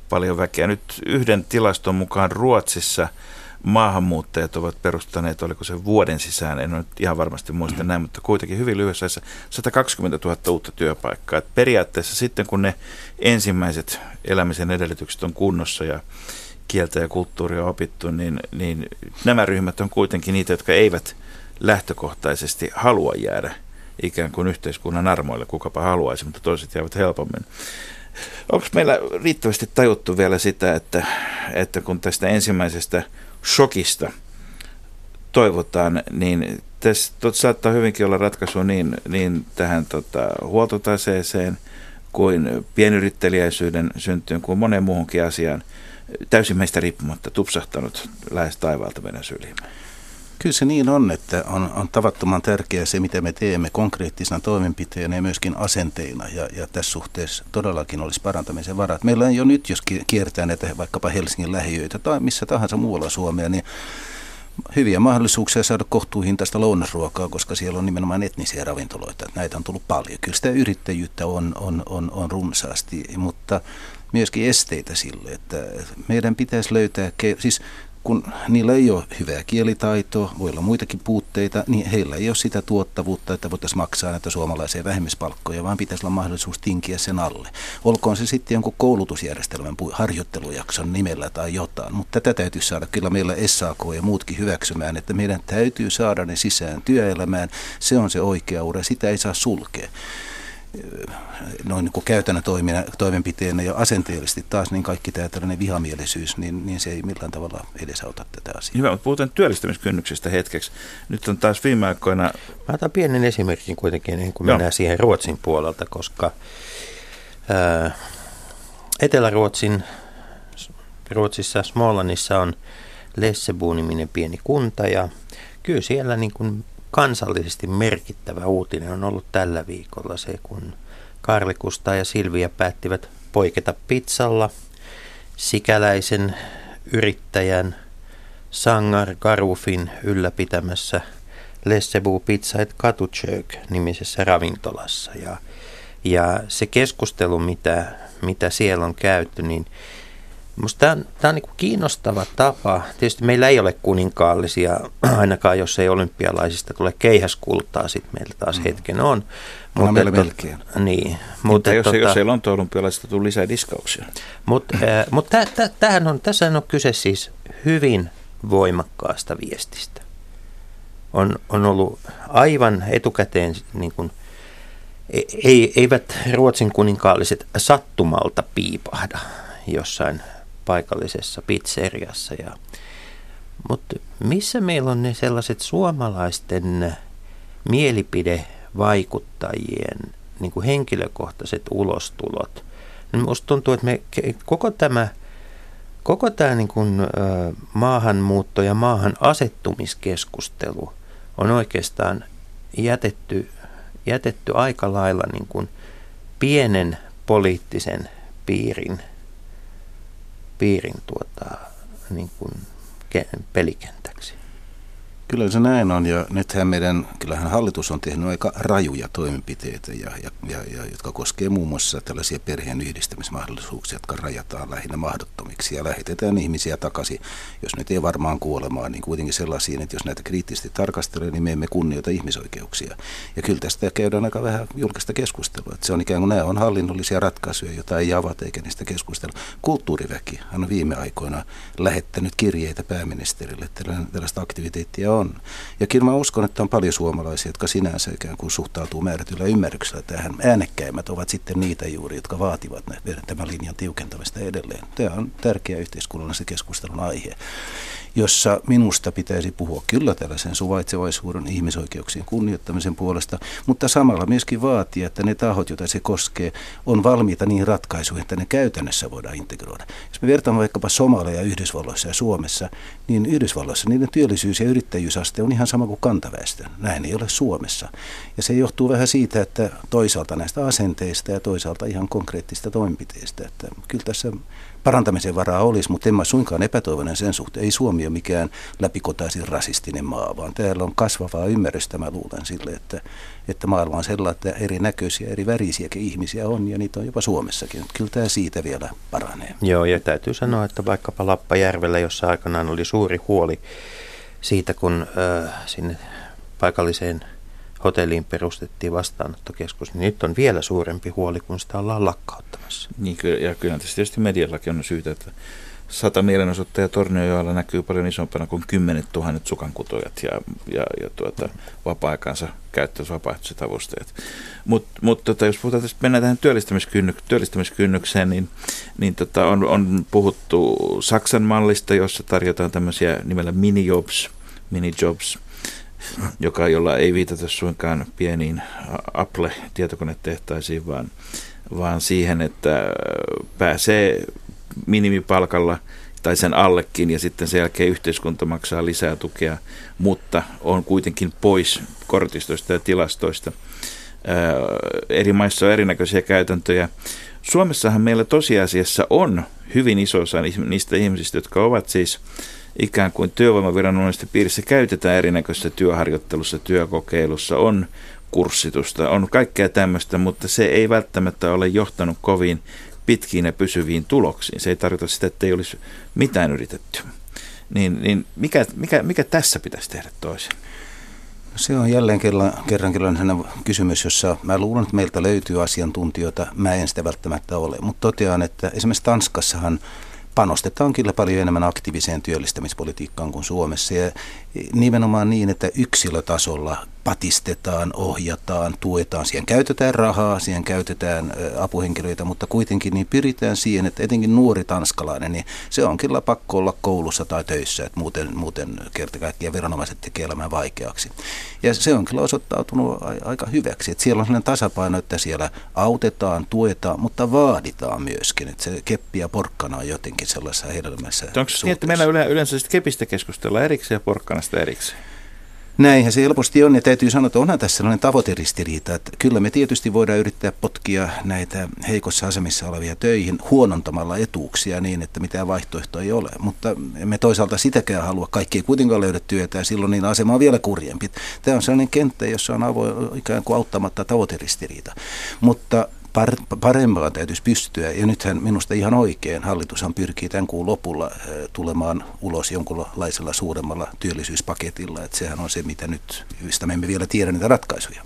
paljon väkeä. Nyt yhden tilaston mukaan Ruotsissa maahanmuuttajat ovat perustaneet, oliko se vuoden sisään, en ole nyt ihan varmasti muista näin, mutta kuitenkin hyvin lyhyessä ajassa 120 000 uutta työpaikkaa. Et periaatteessa sitten, kun ne ensimmäiset elämisen edellytykset on kunnossa ja kieltä ja kulttuuria on opittu, niin nämä ryhmät on kuitenkin niitä, jotka eivät lähtökohtaisesti halua jäädä ikään kuin yhteiskunnan armoille, kukapa haluaisi, mutta toiset jäävät helpommin. Onko meillä riittävästi tajuttu vielä sitä, että kun tästä ensimmäisestä shokista toivotaan, niin tässä saattaa hyvinkin olla ratkaisu niin tähän huoltotaseeseen kuin pienyrittelijäisyyden syntyyn kuin moneen muuhunkin asiaan täysin meistä riippumatta tupsahtanut lähes taivaalta meidän syliimme. Kyllä se niin on, että on tavattoman tärkeää se, mitä me teemme konkreettisena toimenpiteenä ja myöskin asenteina. Ja tässä suhteessa todellakin olisi parantamisen varat. Meillä on jo nyt, jos kiertää näitä vaikkapa Helsingin lähiöitä tai missä tahansa muualla Suomea, niin hyviä mahdollisuuksia saada kohtuuhintaista lounasruokaa, koska siellä on nimenomaan etnisiä ravintoloita. Näitä on tullut paljon. Kyllä sitä yrittäjyyttä on runsaasti, mutta myöskin esteitä sille, että meidän pitäisi löytää... Kun niillä ei ole hyvää kielitaitoa, voi olla muitakin puutteita, niin heillä ei ole sitä tuottavuutta, että voitaisiin maksaa näitä suomalaisia vähemmispalkkoja, vaan pitäisi olla mahdollisuus tinkiä sen alle. Olkoon se sitten jonkun koulutusjärjestelmän harjoittelujakson nimellä tai jotain, mutta tätä täytyy saada kyllä meillä SAK ja muutkin hyväksymään, että meidän täytyy saada ne sisään työelämään, se on se oikea ura, sitä ei saa sulkea. Noin niin kuin käytännön toimenpiteenä ja asenteellisesti taas, niin kaikki tämä tällainen vihamielisyys, niin se ei millään tavalla edesauta tätä asiaa. Hyvä, mutta puhutaan työllistämiskynnyksestä hetkeksi. Nyt on taas viime aikoina... Mä otan pienen esimerkin kuitenkin, niin kun mennään siihen Ruotsin puolelta, koska Ruotsissa Smålandissa on Lessebo-niminen pieni kunta, ja kyllä siellä niin kuin kansallisesti merkittävä uutinen on ollut tällä viikolla se, kun Karli, Kustaa ja Silvia päättivät poiketa pizzalla sikäläisen yrittäjän Sangar Garufin ylläpitämässä Lessebo Pizza et Katutjök nimisessä ravintolassa. Ja se keskustelu, mitä siellä on käyty, niin minusta tämä on niin kuin kiinnostava tapa. Tietysti meillä ei ole kuninkaallisia, ainakaan jos ei olympialaisista tule keihäskultaa, sitten meillä taas hetken on. No, meillä melkein. Niin. Mutta jos ei Lonto-olympialaisista tule lisää diskauksia. Mutta tässä on kyse siis hyvin voimakkaasta viestistä. On ollut aivan etukäteen, niin kuin, eivät Ruotsin kuninkaalliset sattumalta piipahda jossain paikallisessa pizzeriassa. Mutta missä meillä on ne sellaiset suomalaisten mielipidevaikuttajien niin kuin henkilökohtaiset ulostulot? Minusta tuntuu, että me koko tämä niin kuin maahanmuutto ja maahan asettumiskeskustelu on oikeastaan jätetty aika lailla niin kuin pienen poliittisen piirin niin kuin pelikentäksi. Kyllä se näin on, ja nythän kyllähän hallitus on tehnyt aika rajuja toimenpiteitä, ja jotka koskee muun muassa tällaisia perheen yhdistämismahdollisuuksia, jotka rajataan lähinnä mahdottomiksi, ja lähetetään ihmisiä takaisin, jos nyt ei varmaan kuolemaan, niin kuitenkin sellaisiin, että jos näitä kriittisesti tarkastelee, niin me emme kunnioita ihmisoikeuksia. Ja kyllä tästä käydään aika vähän julkista keskustelua, että se on ikään kuin nämä on hallinnollisia ratkaisuja, joita ei avata eikä niistä keskustella. Kulttuuriväki on viime aikoina lähettänyt kirjeitä pääministerille, että tällaista aktiviteettia on. Ja kyllä mä uskon, että on paljon suomalaisia, jotka sinänsä ikään kuin suhtautuu määrätyllä ymmärryksellä tähän. Äänekkäimmät ovat sitten niitä juuri, jotka vaativat tämän linjan tiukentamista edelleen. Tämä on tärkeä yhteiskunnallisen keskustelun aihe, jossa minusta pitäisi puhua kyllä tällaisen suvaitsevaisuuden, ihmisoikeuksien kunnioittamisen puolesta, mutta samalla myöskin vaatia, että ne tahot, joita se koskee, on valmiita niin ratkaisuihin, että ne käytännössä voidaan integroida. Jos me vertaamme vaikkapa Somalia Yhdysvalloissa ja Suomessa, niin Yhdysvalloissa niiden työllisyys ja yrittäjyysaste on ihan sama kuin kantaväestön. Näin ei ole Suomessa. Ja se johtuu vähän siitä, että toisaalta näistä asenteista ja toisaalta ihan konkreettista toimenpiteistä. Että kyllä tässä parantamisen varaa olisi, mutta en mä suinkaan epätoivoinen sen suhteen. Ei Suomi ole mikään läpikotaisin rasistinen maa, vaan täällä on kasvavaa ymmärrystä, mä luulen sille, että maailma on sellainen, että erinäköisiä, eri värisiäkin ihmisiä on, ja niitä on jopa Suomessakin. Kyllä tämä siitä vielä paranee. Joo, ja täytyy sanoa, että vaikkapa Lappajärvellä, jossa aikanaan oli suuri huoli siitä, kun sinne paikalliseen hotelliin perustettiin vastaanottokeskus, niin nyt on vielä suurempi huoli, kun sitä ollaan lakkauttamassa. Niin, ja kyllä tietysti mediallakin on syytä, että 100 mielenosoittajaa Tornionjoella näkyy paljon isompana kuin 10 000 sukankutojat ja vapaa-aikansa käyttävät vapaaehtoiset avustajat. Mutta jos puhutaan, että mennään tähän työllistämiskynnykseen, niin on puhuttu Saksan mallista, jossa tarjotaan tämmöisiä nimellä minijobs, jolla ei viitata suinkaan pieniin Apple-tietokonetehtaisiin, vaan siihen, että pääsee minimipalkalla tai sen allekin, ja sitten sen jälkeen yhteiskunta maksaa lisää tukea, mutta on kuitenkin pois kortistoista ja tilastoista. Eri maissa on erinäköisiä käytäntöjä. Suomessahan meillä tosiasiassa on hyvin iso osa niistä ihmisistä, jotka ovat siis ikään kuin työvoimaviranomaisten piirissä, käytetään erinäköistä työharjoittelussa, työkokeilussa, on kurssitusta, on kaikkea tämmöistä, mutta se ei välttämättä ole johtanut kovin pitkiin ja pysyviin tuloksiin. Se ei tarkoita sitä, että ei olisi mitään yritetty. Niin mikä tässä pitäisi tehdä toisin? Se on jälleen kerran kysymys, jossa mä luulen, että meiltä löytyy asiantuntijoita. Mä en sitä välttämättä ole, mutta totean, että esimerkiksi Tanskassahan panostetaan kyllä paljon enemmän aktiiviseen työllistämispolitiikkaan kuin Suomessa, ja nimenomaan niin, että yksilötasolla patistetaan, ohjataan, tuetaan. Siihen käytetään rahaa, siihen käytetään apuhenkilöitä, mutta kuitenkin niin pyritään siihen, että etenkin nuori tanskalainen, niin se on kyllä pakko olla koulussa tai töissä, että muuten kerta kaikkiaan viranomaiset tekee elämää vaikeaksi. Ja se on kyllä osoittautunut aika hyväksi, että siellä on sellainen tasapaino, että siellä autetaan, tuetaan, mutta vaaditaan myöskin, että se keppi ja porkkana on jotenkin sellaisessa hedelmässä. Onko se niin, että meillä yleensä kepistä keskustellaan erikseen ja porkkanasta erikseen? Näinhän se helposti on, ja täytyy sanoa, että onhan tässä sellainen tavoiteristiriita, että kyllä me tietysti voidaan yrittää potkia näitä heikossa asemissa olevia töihin huonontamalla etuuksia niin, että mitään vaihtoehtoa ei ole, mutta me toisaalta sitäkään halua. Kaikki ei kuitenkaan löydä työtä, ja silloin niin asema on vielä kurjempi. Tämä on sellainen kenttä, jossa on ikään kuin auttamatta tavoiteristiriita, mutta parempaa täytyisi pystyä, ja nythän minusta ihan oikein hallitushan pyrkii tämän kuun lopulla tulemaan ulos jonkunlaisella suuremmalla työllisyyspaketilla, että sehän on se, mitä nyt, mistä me emme vielä tiedä niitä ratkaisuja.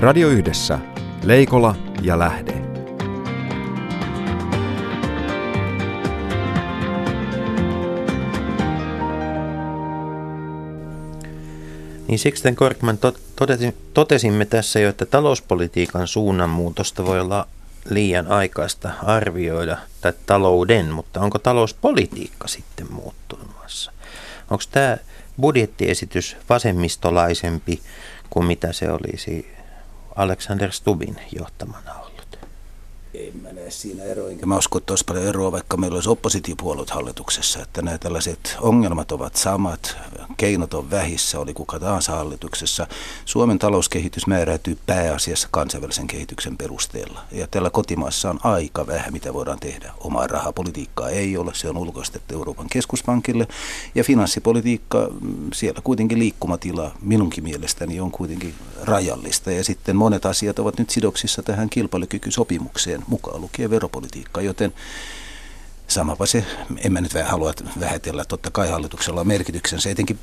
Radio Yhdessä, Leikola ja Lähde. Niin Sixten Korkman, totesimme tässä jo, että talouspolitiikan suunnanmuutosta voi olla liian aikaista arvioida, tai talouden, mutta onko talouspolitiikka sitten muuttumassa? Onko tämä budjettiesitys vasemmistolaisempi kuin mitä se olisi Alexander Stubbin johtamana ollut? En mä näe siinä eroa, enkä mä usko, että olisi paljon eroa, vaikka meillä olisi oppositiopuolueet hallituksessa, että nämä tällaiset ongelmat ovat samat. Keinot on vähissä, oli kuka tahansa hallituksessa. Suomen talouskehitys määräytyy pääasiassa kansainvälisen kehityksen perusteella. Ja tällä kotimaassa on aika vähän, mitä voidaan tehdä. Omaa rahapolitiikkaa ei ole, se on ulkoistettu Euroopan keskuspankille. Ja finanssipolitiikka, siellä kuitenkin liikkumatila minunkin mielestäni on kuitenkin rajallista. Ja sitten monet asiat ovat nyt sidoksissa tähän kilpailukykysopimukseen, mukaan lukien veropolitiikka, joten samapa se, en mä nyt halua vähätellä, totta kai hallituksella on merkityksensä, etenkin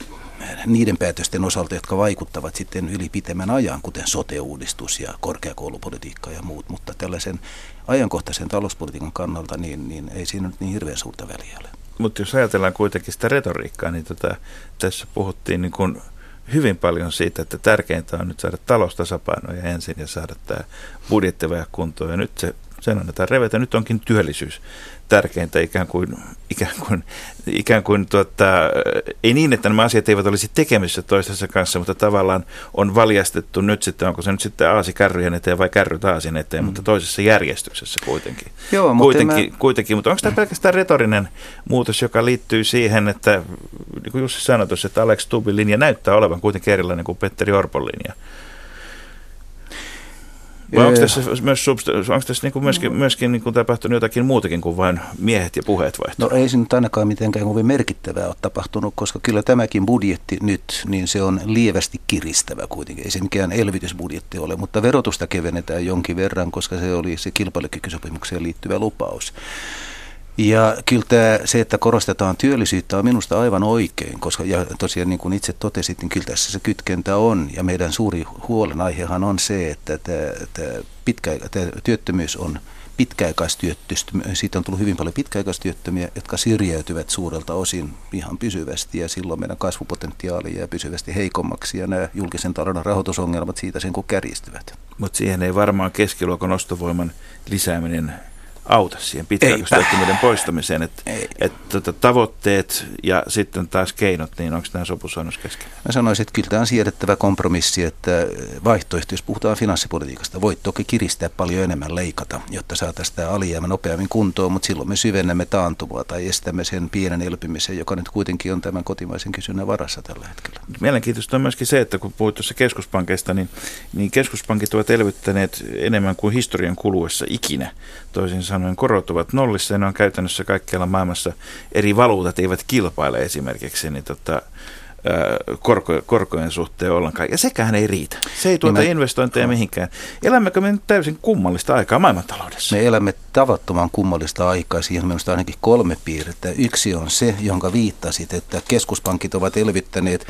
niiden päätösten osalta, jotka vaikuttavat sitten yli pitemmän ajan, kuten sote-uudistus ja korkeakoulupolitiikka ja muut, mutta tällaisen ajankohtaisen talouspolitiikan kannalta niin ei siinä nyt niin hirveän suurta väliä ole. Mutta jos ajatellaan kuitenkin sitä retoriikkaa, niin tässä puhuttiin niin kuin hyvin paljon siitä, että tärkeintä on nyt saada taloustasapainoja ensin ja saada tämä budjettivaje kuntoon, ja nyt sen annetaan revetä. Nyt onkin työllisyys tärkeintä ikään kuin ei niin, että nämä asiat eivät olisi tekemisissä toistensa kanssa, mutta tavallaan on valjastettu nyt sitten, onko se nyt sitten aasi kärryjen eteen vai kärryt aasin eteen, mutta toisessa järjestyksessä kuitenkin. Joo, mutta mutta onko tämä pelkästään retorinen muutos, joka liittyy siihen, että niin kuin Jussi sanoi tuossa, että Alex Stubbin linja näyttää olevan kuitenkin erilainen kuin Petteri Orpon linja. Vai onko tässä myöskin tapahtunut jotakin muutakin kuin vain miehet ja puheet vaihtuvat? No ei se nyt ainakaan mitenkään kovin merkittävää ole tapahtunut, koska kyllä tämäkin budjetti nyt, niin se on lievästi kiristävä kuitenkin. Ei se mikään elvytysbudjetti ole, mutta verotusta kevennetään jonkin verran, koska se oli se kilpailukykysopimukseen liittyvä lupaus. Ja kyllä se, että korostetaan työllisyyttä, on minusta aivan oikein, koska ja tosiaan niin kuin itse totesit, niin kyllä tässä se kytkentä on. Ja meidän suuri huolenaihehan on se, että tämä työttömyys on siitä on tullut hyvin paljon pitkäaikaistyöttömiä, jotka syrjäytyvät suurelta osin ihan pysyvästi, ja silloin meidän kasvupotentiaali jää pysyvästi heikommaksi, ja nämä julkisen talouden rahoitusongelmat siitä sen kun kärjistyvät. Mutta siihen ei varmaan keskiluokan ostovoiman lisääminen auta siihen pitkäaikaistyöttömyyden poistamiseen, että tavoitteet ja sitten taas keinot, niin onko nämä sopusoinnus kesken? Mä sanoisin, että kyllä tämä on siedettävä kompromissi, että vaihtoehto, jos puhutaan finanssipolitiikasta, voit toki kiristää paljon enemmän, leikata, jotta saataisiin tämä alijäämä nopeammin kuntoon, mutta silloin me syvennämme taantumaa tai estämme sen pienen elpymisen, joka nyt kuitenkin on tämän kotimaisen kysynnän varassa tällä hetkellä. Mielenkiintoista on myöskin se, että kun puhuit tuossa keskuspankista, niin keskuspankit ovat elvyttäneet enemmän kuin historian kuluessa ikinä. Toisin sanoen korot ovat nollissa ja ne on käytännössä kaikkialla maailmassa. Eri valuutat eivät kilpaile esimerkiksi niin korkojen suhteen ollenkaan. Ja sekään ei riitä. Se ei tuota investointeja mihinkään. Elämmekö me nyt täysin kummallista aikaa maailmantaloudessa? Me elämme tavattoman kummallista aikaa. Siihen minusta ainakin kolme piirrettä. Yksi on se, jonka viittasit, että keskuspankit ovat elvyttäneet.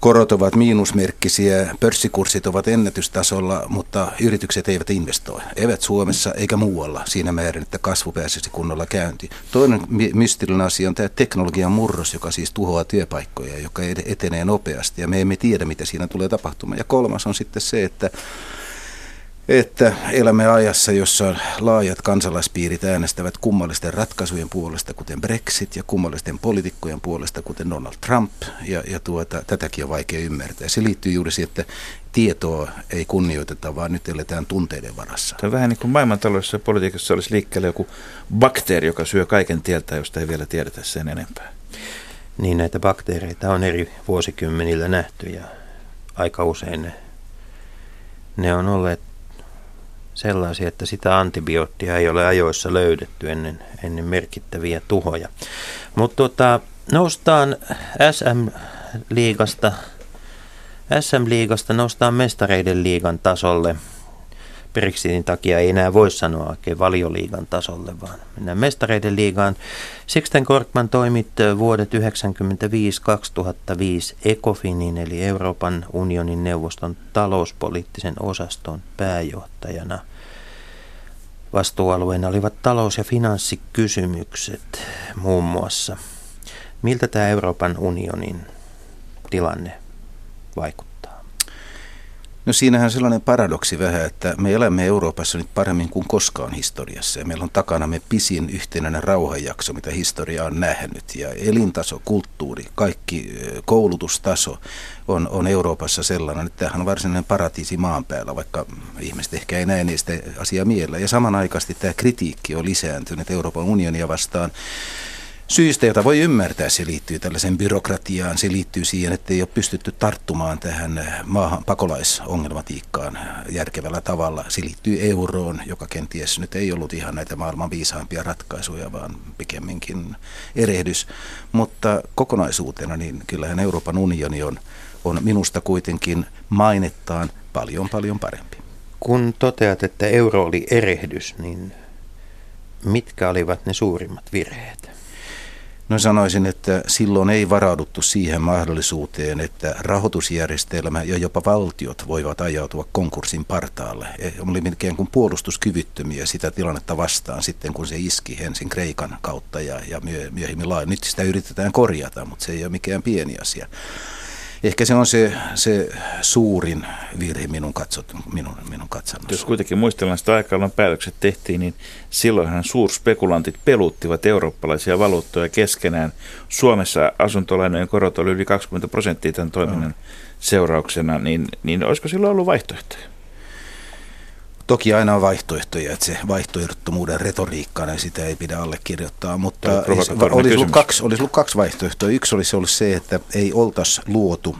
Korot ovat miinusmerkkisiä, pörssikurssit ovat ennätystasolla, mutta yritykset eivät investoi. Eivät Suomessa eikä muualla siinä määrin, että kasvu pääsisi kunnolla käyntiin. Toinen mystillinen asia on tämä teknologian murros, joka siis tuhoaa työpaikkoja, joka etenee nopeasti ja me emme tiedä, mitä siinä tulee tapahtumaan. Ja kolmas on sitten se, että elämme ajassa, jossa laajat kansalaispiirit äänestävät kummallisten ratkaisujen puolesta, kuten Brexit, ja kummallisten poliitikkojen puolesta, kuten Donald Trump, ja tätäkin on vaikea ymmärtää. Se liittyy juuri siihen, että tietoa ei kunnioiteta, vaan nyt eletään tunteiden varassa. Se on vähän niin kuin maailmantaloudessa ja politiikassa olisi liikkeellä joku bakteeri, joka syö kaiken tieltä, josta ei vielä tiedetä sen enempää. Niin, näitä bakteereita on eri vuosikymmenillä nähty, ja aika usein ne on olleet sellaisia, että sitä antibioottia ei ole ajoissa löydetty ennen merkittäviä tuhoja. Mutta noustaan SM-liigasta noustaan mestareiden liigan tasolle. Brexitin takia ei enää voi sanoa oikein valioliigan tasolle, vaan mennään mestareiden liigaan. Sixten Korkman toimit vuodet 1995-2005 ECOFINin eli Euroopan unionin neuvoston talouspoliittisen osaston pääjohtajana. Vastuualueena olivat talous- ja finanssikysymykset muun muassa. Miltä tämä Euroopan unionin tilanne vaikuttaa? No siinähän on sellainen paradoksi vähän, että me elämme Euroopassa nyt paremmin kuin koskaan historiassa. Ja meillä on takanamme pisin yhtenäinen rauhanjakso, mitä historia on nähnyt. Ja elintaso, kulttuuri, kaikki koulutustaso on Euroopassa sellainen, että tämähän on varsinainen paratiisi maan päällä, vaikka ihmiset ehkä ei näe niistä asiaa mielellä. Ja samanaikaisesti tämä kritiikki on lisääntynyt Euroopan unionia vastaan. Syystä, jota voi ymmärtää, se liittyy tällaiseen byrokratiaan, se liittyy siihen, että ei ole pystytty tarttumaan tähän pakolaisongelmatiikkaan järkevällä tavalla. Se liittyy euroon, joka kenties nyt ei ollut ihan näitä maailman viisaampia ratkaisuja, vaan pikemminkin erehdys. Mutta kokonaisuutena, niin kyllähän Euroopan unioni on minusta kuitenkin mainettaan paljon paljon parempi. Kun toteat, että euro oli erehdys, niin mitkä olivat ne suurimmat virheet? No sanoisin, että silloin ei varauduttu siihen mahdollisuuteen, että rahoitusjärjestelmä ja jopa valtiot voivat ajautua konkurssin partaalle. Oli melkein kuin puolustuskyvyttömiä sitä tilannetta vastaan sitten, kun se iski ensin Kreikan kautta ja myöhemmin laajemmin. Nyt sitä yritetään korjata, mutta se ei ole mikään pieni asia. Ehkä se on se suurin virhe minun katsannossa. Jos kuitenkin muistellaan sitä aikaa, jolloin päätökset tehtiin, niin silloinhan suurspekulantit peluttivat eurooppalaisia valuuttoja keskenään. Suomessa asuntolainojen korot oli yli 20% tämän toiminnan seurauksena, niin olisiko silloin ollut vaihtoehtoja? Toki aina on vaihtoehtoja, että se vaihtoehdottomuuden retoriikka, niin sitä ei pidä allekirjoittaa, mutta olisi ollut kaksi vaihtoehtoa. Yksi olisi ollut se, että ei oltaisi luotu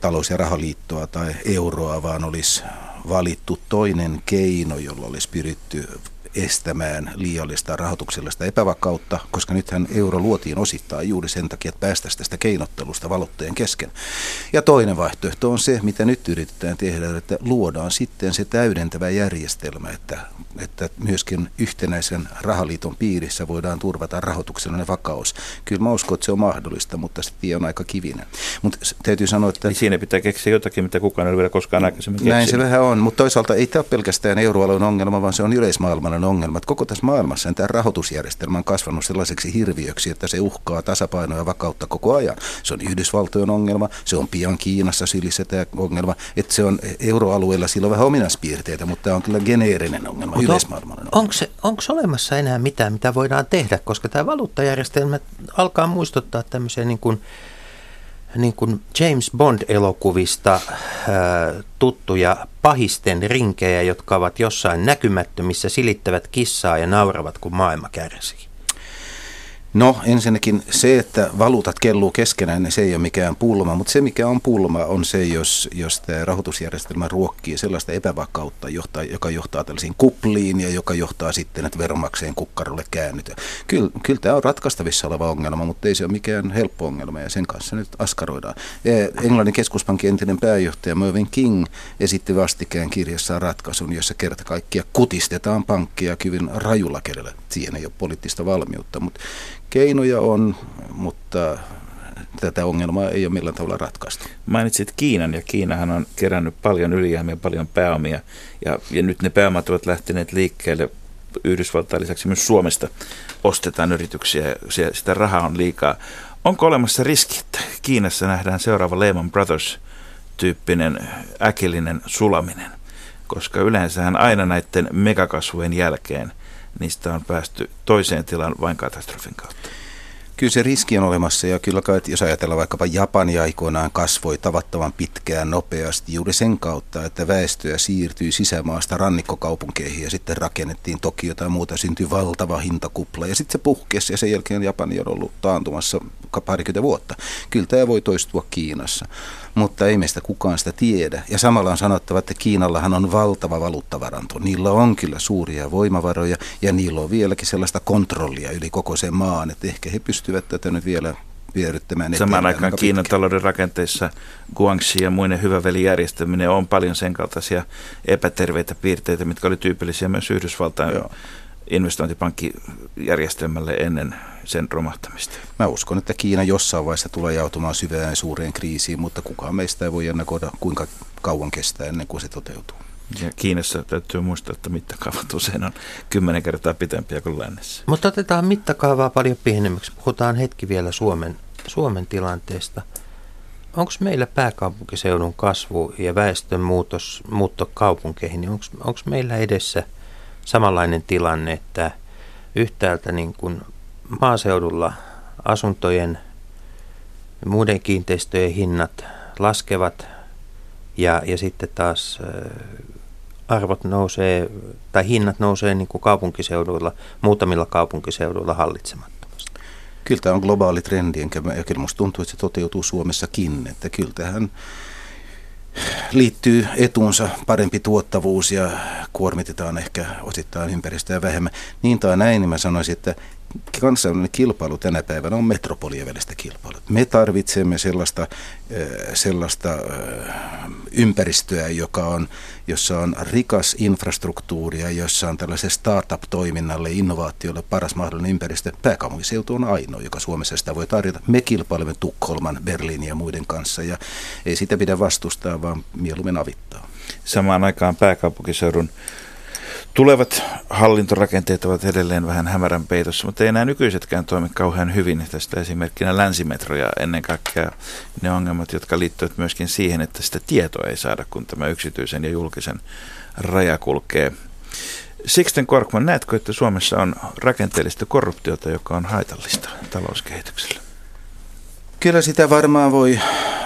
talous- ja rahaliittoa tai euroa, vaan olisi valittu toinen keino, jolla olisi pyritty estämään liiallista rahoituksellista epävakautta, koska nythän euro luotiin osittain juuri sen takia, että päästäisiin tästä keinottelusta valuuttojen kesken. Ja toinen vaihtoehto on se, mitä nyt yritetään tehdä, että luodaan sitten se täydentävä järjestelmä, että myöskin yhtenäisen rahaliiton piirissä voidaan turvata rahoituksellinen vakaus. Kyllä mä uskon, että se on mahdollista, mutta se tie on aika kivinen. Mutta täytyy sanoa, että siinä pitää keksiä jotakin, mitä kukaan ei ole vielä koskaan aikaisemmin keksinyt. Näin se vähän on, mutta toisaalta ei tämä ole pelkästään euroalueen ongelma, vaan se on yleismaailman ongelmat. Koko tässä maailmassa tämä rahoitusjärjestelmä on kasvanut sellaiseksi hirviöksi, että se uhkaa tasapainoa ja vakautta koko ajan. Se on Yhdysvaltojen ongelma, se on pian Kiinassa sylissä tämä ongelma, että se on euroalueella silloin vähän ominaispiirteitä, mutta tämä on kyllä geneerinen ongelma, yleismaailmallinen ongelma. Onko olemassa enää mitään, mitä voidaan tehdä, koska tämä valuuttajärjestelmä alkaa muistuttaa tämmöisiä niin kuin James Bond-elokuvista tuttuja pahisten rinkejä, jotka ovat jossain näkymättömissä, silittävät kissaa ja nauravat, kun maailma kärsii? No ensinnäkin se, että valuutat kelluu keskenään, niin se ei ole mikään pulma, mutta se mikä on pulma on se, jos tämä rahoitusjärjestelmä ruokkii sellaista epävakautta, joka johtaa tällaisiin kupliin ja joka johtaa sitten, että veronmaksajien kukkarolle käännytään. Kyllä tämä on ratkaistavissa oleva ongelma, mutta ei se ole mikään helppo ongelma ja sen kanssa nyt askaroidaan. Englannin keskuspankin entinen pääjohtaja Mervin King esitti vastikään kirjassaan ratkaisun, jossa kerta kaikkia kutistetaan pankkia hyvin rajulla kädellä. Siihen ei ole poliittista valmiutta, mutta keinoja on, mutta tätä ongelmaa ei ole millään tavalla ratkaista. Mainitsit Kiinan, ja Kiinahan on kerännyt paljon ylijäämiä, paljon pääomia, ja nyt ne pääomat ovat lähteneet liikkeelle. Yhdysvaltain lisäksi myös Suomesta ostetaan yrityksiä, ja sitä rahaa on liikaa. Onko olemassa riski, että Kiinassa nähdään seuraava Lehman Brothers-tyyppinen äkillinen sulaminen? Koska yleensähän aina näiden megakasvujen jälkeen niistä on päästy toiseen tilaan vain katastrofin kautta. Kyllä se riski on olemassa ja kyllä kai, jos ajatellaan vaikkapa Japani aikoinaan kasvoi tavattavan pitkään nopeasti juuri sen kautta, että väestöä siirtyi sisämaasta rannikkokaupunkeihin ja sitten rakennettiin Tokiota ja muuta, syntyi valtava hintakupla ja sitten se puhkesi ja sen jälkeen Japani on ollut taantumassa parikymmentä vuotta. Kyllä tämä voi toistua Kiinassa, mutta ei meistä kukaan sitä tiedä ja samalla on sanottava, että Kiinallahan on valtava valuuttavaranto. Niillä on kyllä suuria voimavaroja ja niillä on vieläkin sellaista kontrollia yli koko sen maan, että ehkä he pystyvät tätä nyt vielä vieryttämään. Samaan aikaan Kiinan talouden rakenteissa Guangxi ja muinen hyvävelijärjestäminen on paljon sen kaltaisia epäterveitä piirteitä, mitkä oli tyypillisiä myös Yhdysvaltain investointipankkijärjestelmälle ennen sen romahtamista. Mä uskon, että Kiina jossain vaiheessa tulee joutumaan syvään suureen kriisiin, mutta kukaan meistä ei voi ennakoida, kuinka kauan kestää ennen kuin se toteutuu. Ja Kiinassa täytyy muistaa, että mittakaavat usein on 10 kertaa pitempiä kuin lännessä. Mutta otetaan mittakaavaa paljon pienemmäksi. Puhutaan hetki vielä Suomen tilanteesta. Onko meillä pääkaupunkiseudun kasvu ja väestönmuutos, muutto kaupunkeihin, niin onko meillä edessä samanlainen tilanne, että yhtäältä niin kuin maaseudulla asuntojen ja muiden kiinteistöjen hinnat laskevat ja sitten taas arvot nousee tai hinnat nousee niin kuin kaupunkiseuduilla, muutamilla kaupunkiseuduilla hallitsemattomasti. Kyllä tämä on globaali trendi, enkä kyllä musta tuntuu, että se toteutuu Suomessakin, että kyllä tähän liittyy etuunsa parempi tuottavuus ja kuormitetaan ehkä osittain ympäristöä vähemmän. Niin tai näin, niin mä sanoisin, että kansainvälinen kilpailu tänä päivänä on metropolien välistä kilpailua. Me tarvitsemme sellaista ympäristöä, jossa on rikas infrastruktuuria, jossa on tällaiselle startup-toiminnalle, innovaatiolle paras mahdollinen ympäristö. Pääkaupunkiseutu on ainoa, joka Suomessa sitä voi tarjota. Me kilpailemme Tukholman, Berliinin ja muiden kanssa ja ei sitä pidä vastustaa, vaan mieluummin avittaa. Samaan aikaan pääkaupunkiseudun tulevat hallintorakenteet ovat edelleen vähän hämärän peitossa, mutta ei enää nykyisetkään toimi kauhean hyvin. Tästä esimerkkinä länsimetro ja ennen kaikkea ne ongelmat, jotka liittyvät myöskin siihen, että sitä tietoa ei saada, kun tämä yksityisen ja julkisen raja kulkee. Sixten Korkman, näetkö, että Suomessa on rakenteellista korruptiota, joka on haitallista talouskehitykselle? Kyllä sitä varmaan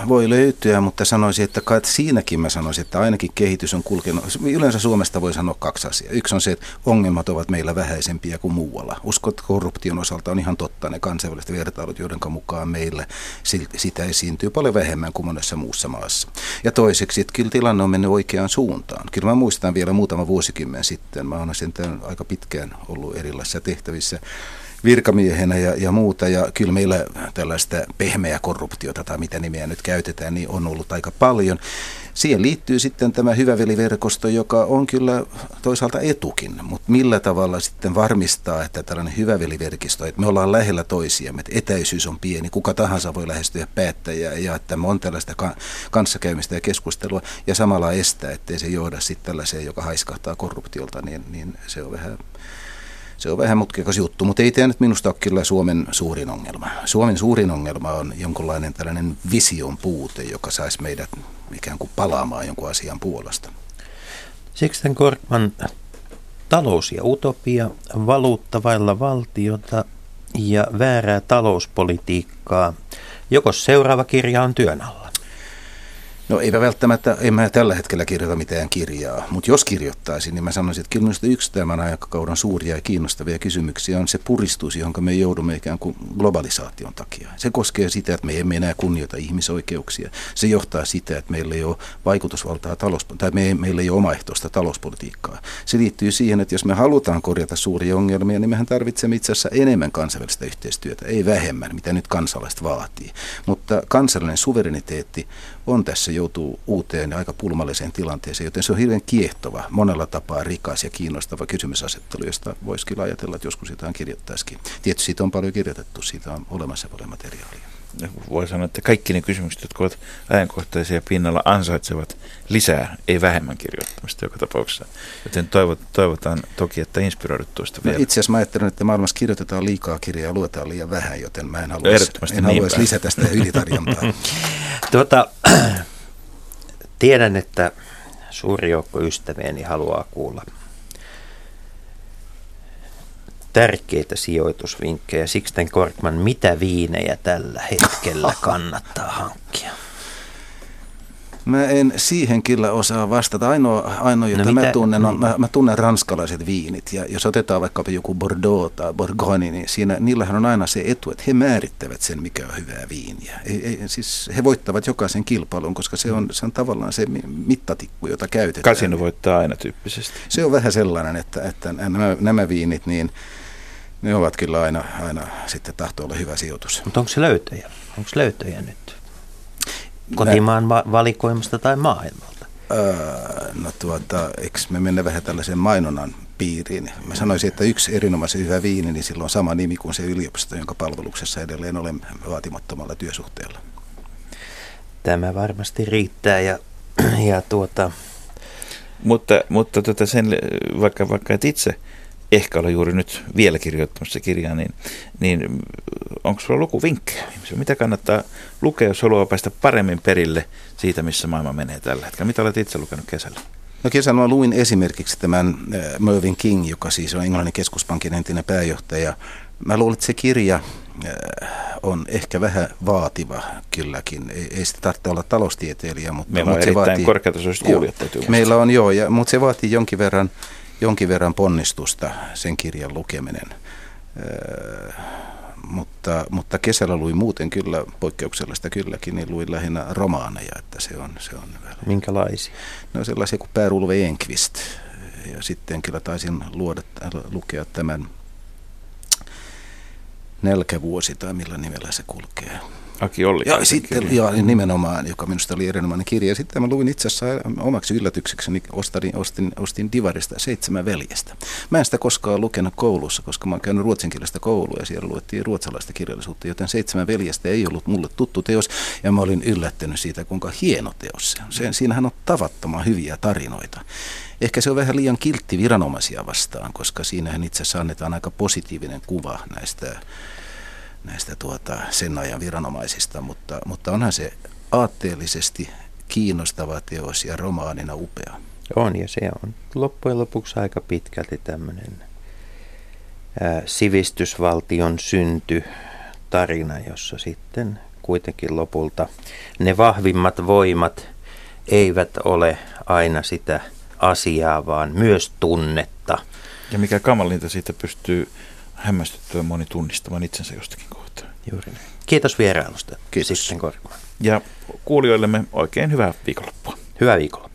voi löytyä, mutta sanoisin, että siinäkin mä sanoisin, että ainakin kehitys on kulkenut. Yleensä Suomesta voi sanoa kaksi asiaa. Yksi on se, että ongelmat ovat meillä vähäisempiä kuin muualla. Uskon, että korruption osalta on ihan totta ne kansainväliset vertailut, joiden mukaan meillä sitä esiintyy paljon vähemmän kuin monessa muussa maassa. Ja toiseksi, että kyllä tilanne on mennyt oikeaan suuntaan. Kyllä mä muistan vielä muutama vuosikymmen sitten. Mä olen sen aika pitkään ollut erilaisissa tehtävissä. virkamiehenä ja muuta. Ja kyllä meillä tällaista pehmeää korruptiota tai mitä nimeä nyt käytetään, niin on ollut aika paljon. Siihen liittyy sitten tämä hyväveliverkosto, joka on kyllä toisaalta etukin, mutta millä tavalla sitten varmistaa, että tällainen hyväveliverkisto, että me ollaan lähellä toisiamme, että etäisyys on pieni, kuka tahansa voi lähestyä päättäjää ja että on tällaista kanssakäymistä ja keskustelua ja samalla estää, ettei se johda sitten tällaiseen, joka haiskahtaa korruptiolta, niin se on vähän mutkikas juttu, mutta ei tämä nyt minusta ole kyllä Suomen suurin ongelma. Suomen suurin ongelma on jonkunlainen tällainen vision puute, joka saisi meidät ikään kuin palaamaan jonkun asian puolesta. Sixten Korkman, talous ja utopia, valuutta vailla valtiota ja väärää talouspolitiikkaa. Joko seuraava kirja on työn alla? No eipä välttämättä, en mä tällä hetkellä kirjoita mitään kirjaa, mutta jos kirjoittaisin, niin mä sanoisin, että kyllä minusta yksi tämän aikakauden suuria ja kiinnostavia kysymyksiä on se puristus, johon me joudumme ikään kuin globalisaation takia. Se koskee sitä, että me emme enää kunnioita ihmisoikeuksia. Se johtaa sitä, että meillä ei ole vaikutusvaltaa meillä ei ole omaehtoista talouspolitiikkaa. Se liittyy siihen, että jos me halutaan korjata suuria ongelmia, niin mehän tarvitsemme itse asiassa enemmän kansainvälistä yhteistyötä, ei vähemmän, mitä nyt kansalaiset vaatii. Mutta kansallinen suvereniteetti on tässä joutuu uuteen ja aika pulmalliseen tilanteeseen, joten se on hirveän kiehtova, monella tapaa rikas ja kiinnostava kysymysasettelu, josta voisi kyllä ajatella, että joskus jotain kirjoittaisikin. Tietysti siitä on paljon kirjoitettu, siitä on olemassa paljon materiaalia. Voi sanoa, että kaikki ne kysymykset, jotka ovat ajankohtaisia pinnalla, ansaitsevat lisää, ei vähemmän kirjoittamista joka tapauksessa. Joten toivotaan toki, että inspiroidut tuosta vielä. No itse asiassa mä ajattelen, että maailmassa kirjoitetaan liikaa kirjaa ja luetaan liian vähän, joten mä en haluaisi lisätä sitä ylitarjontaa. Tiedän, että suuri joukko ystävieni haluaa kuulla tärkeitä sijoitusvinkkejä. Sixten Korkman, mitä viinejä tällä hetkellä kannattaa hankkia? Mä en siihen kyllä osaa vastata. Ainoa jota mä tunnen, mä tunnen ranskalaiset viinit. Ja jos otetaan vaikka joku Bordeaux tai Bourgogne, niin niillähän on aina se etu, että he määrittävät sen, mikä on hyvää viiniä. Siis he voittavat jokaisen kilpailun, koska se on tavallaan se mittatikku, jota käytetään. Kasino voittaa aina tyyppisesti. Se on vähän sellainen, että nämä viinit, niin ne ovat kyllä aina sitten tahtoo olla hyvä sijoitus. Mutta onko se löytöjä? Onko löytöjä nyt? Kotimaan valikoimasta tai maailmalta? Eikö me mennä vähän tällaisen mainonnan piiriin? Mä sanoisin, että yksi erinomaisen hyvä viini, niin sillä on sama nimi kuin se yliopisto, jonka palveluksessa edelleen olen vaatimattomalla työsuhteella. Tämä varmasti riittää ja Mutta sen, vaikka et itse ehkä ole juuri nyt vielä kirjoittamassa kirjaa, niin onko sulla lukuvinkkejä? Mitä kannattaa lukea, jos haluaa päästä paremmin perille siitä, missä maailma menee tällä hetkellä? Mitä olet itse lukenut kesällä? No kesällä luin esimerkiksi tämän Mervin King, joka siis on Englannin keskuspankin entinen pääjohtaja. Mä luulen, että se kirja on ehkä vähän vaativa kylläkin. Ei sitä tarvitse olla taloustieteilijä, mutta meillä on erittäin korkeatasoiset kuulijat täytyy. Meillä on mutta se vaatii jonkin verran ponnistusta sen kirjan lukeminen, mutta kesällä luin muuten kyllä, poikkeuksellista kylläkin, niin luin lähinnä romaaneja, että se on hyvä. Minkälaisia? No sellaisia kuin Pär Ulve Enkvist, ja sitten kyllä taisin lukea tämän Nälkävuosi, tai millä nimellä se kulkee. Aki Olli. Ja sitten nimenomaan, joka minusta oli erinomainen kirja. Sitten mä luin itse asiassa omaksi yllätyksekseni, ostin Divarista 7 veljestä. Mä en sitä koskaan lukenut koulussa, koska mä oon käynyt ruotsinkielistä koulua ja siellä luettiin ruotsalaista kirjallisuutta, joten 7 veljestä ei ollut mulle tuttu teos ja mä olin yllättynyt siitä, kuinka hieno teos se on. Siinähän on tavattoman hyviä tarinoita. Ehkä se on vähän liian kiltti viranomaisia vastaan, koska siinähän itse asiassa annetaan aika positiivinen kuva näistä sen ajan viranomaisista, mutta onhan se aatteellisesti kiinnostava teos ja romaanina upea. On, ja se on loppujen lopuksi aika pitkälti tämmöinen sivistysvaltion synty tarina, jossa sitten kuitenkin lopulta ne vahvimmat voimat eivät ole aina sitä asiaa, vaan myös tunnetta. Ja mikä kamalinta siitä pystyy hämmästyttävän moni tunnistamaan itsensä jostakin kohtaa. Juuri näin. Kiitos vierailusta. Kiitos. Sixten Korkman. Ja kuulijoillemme oikein hyvää viikonloppua. Hyvää viikonloppua.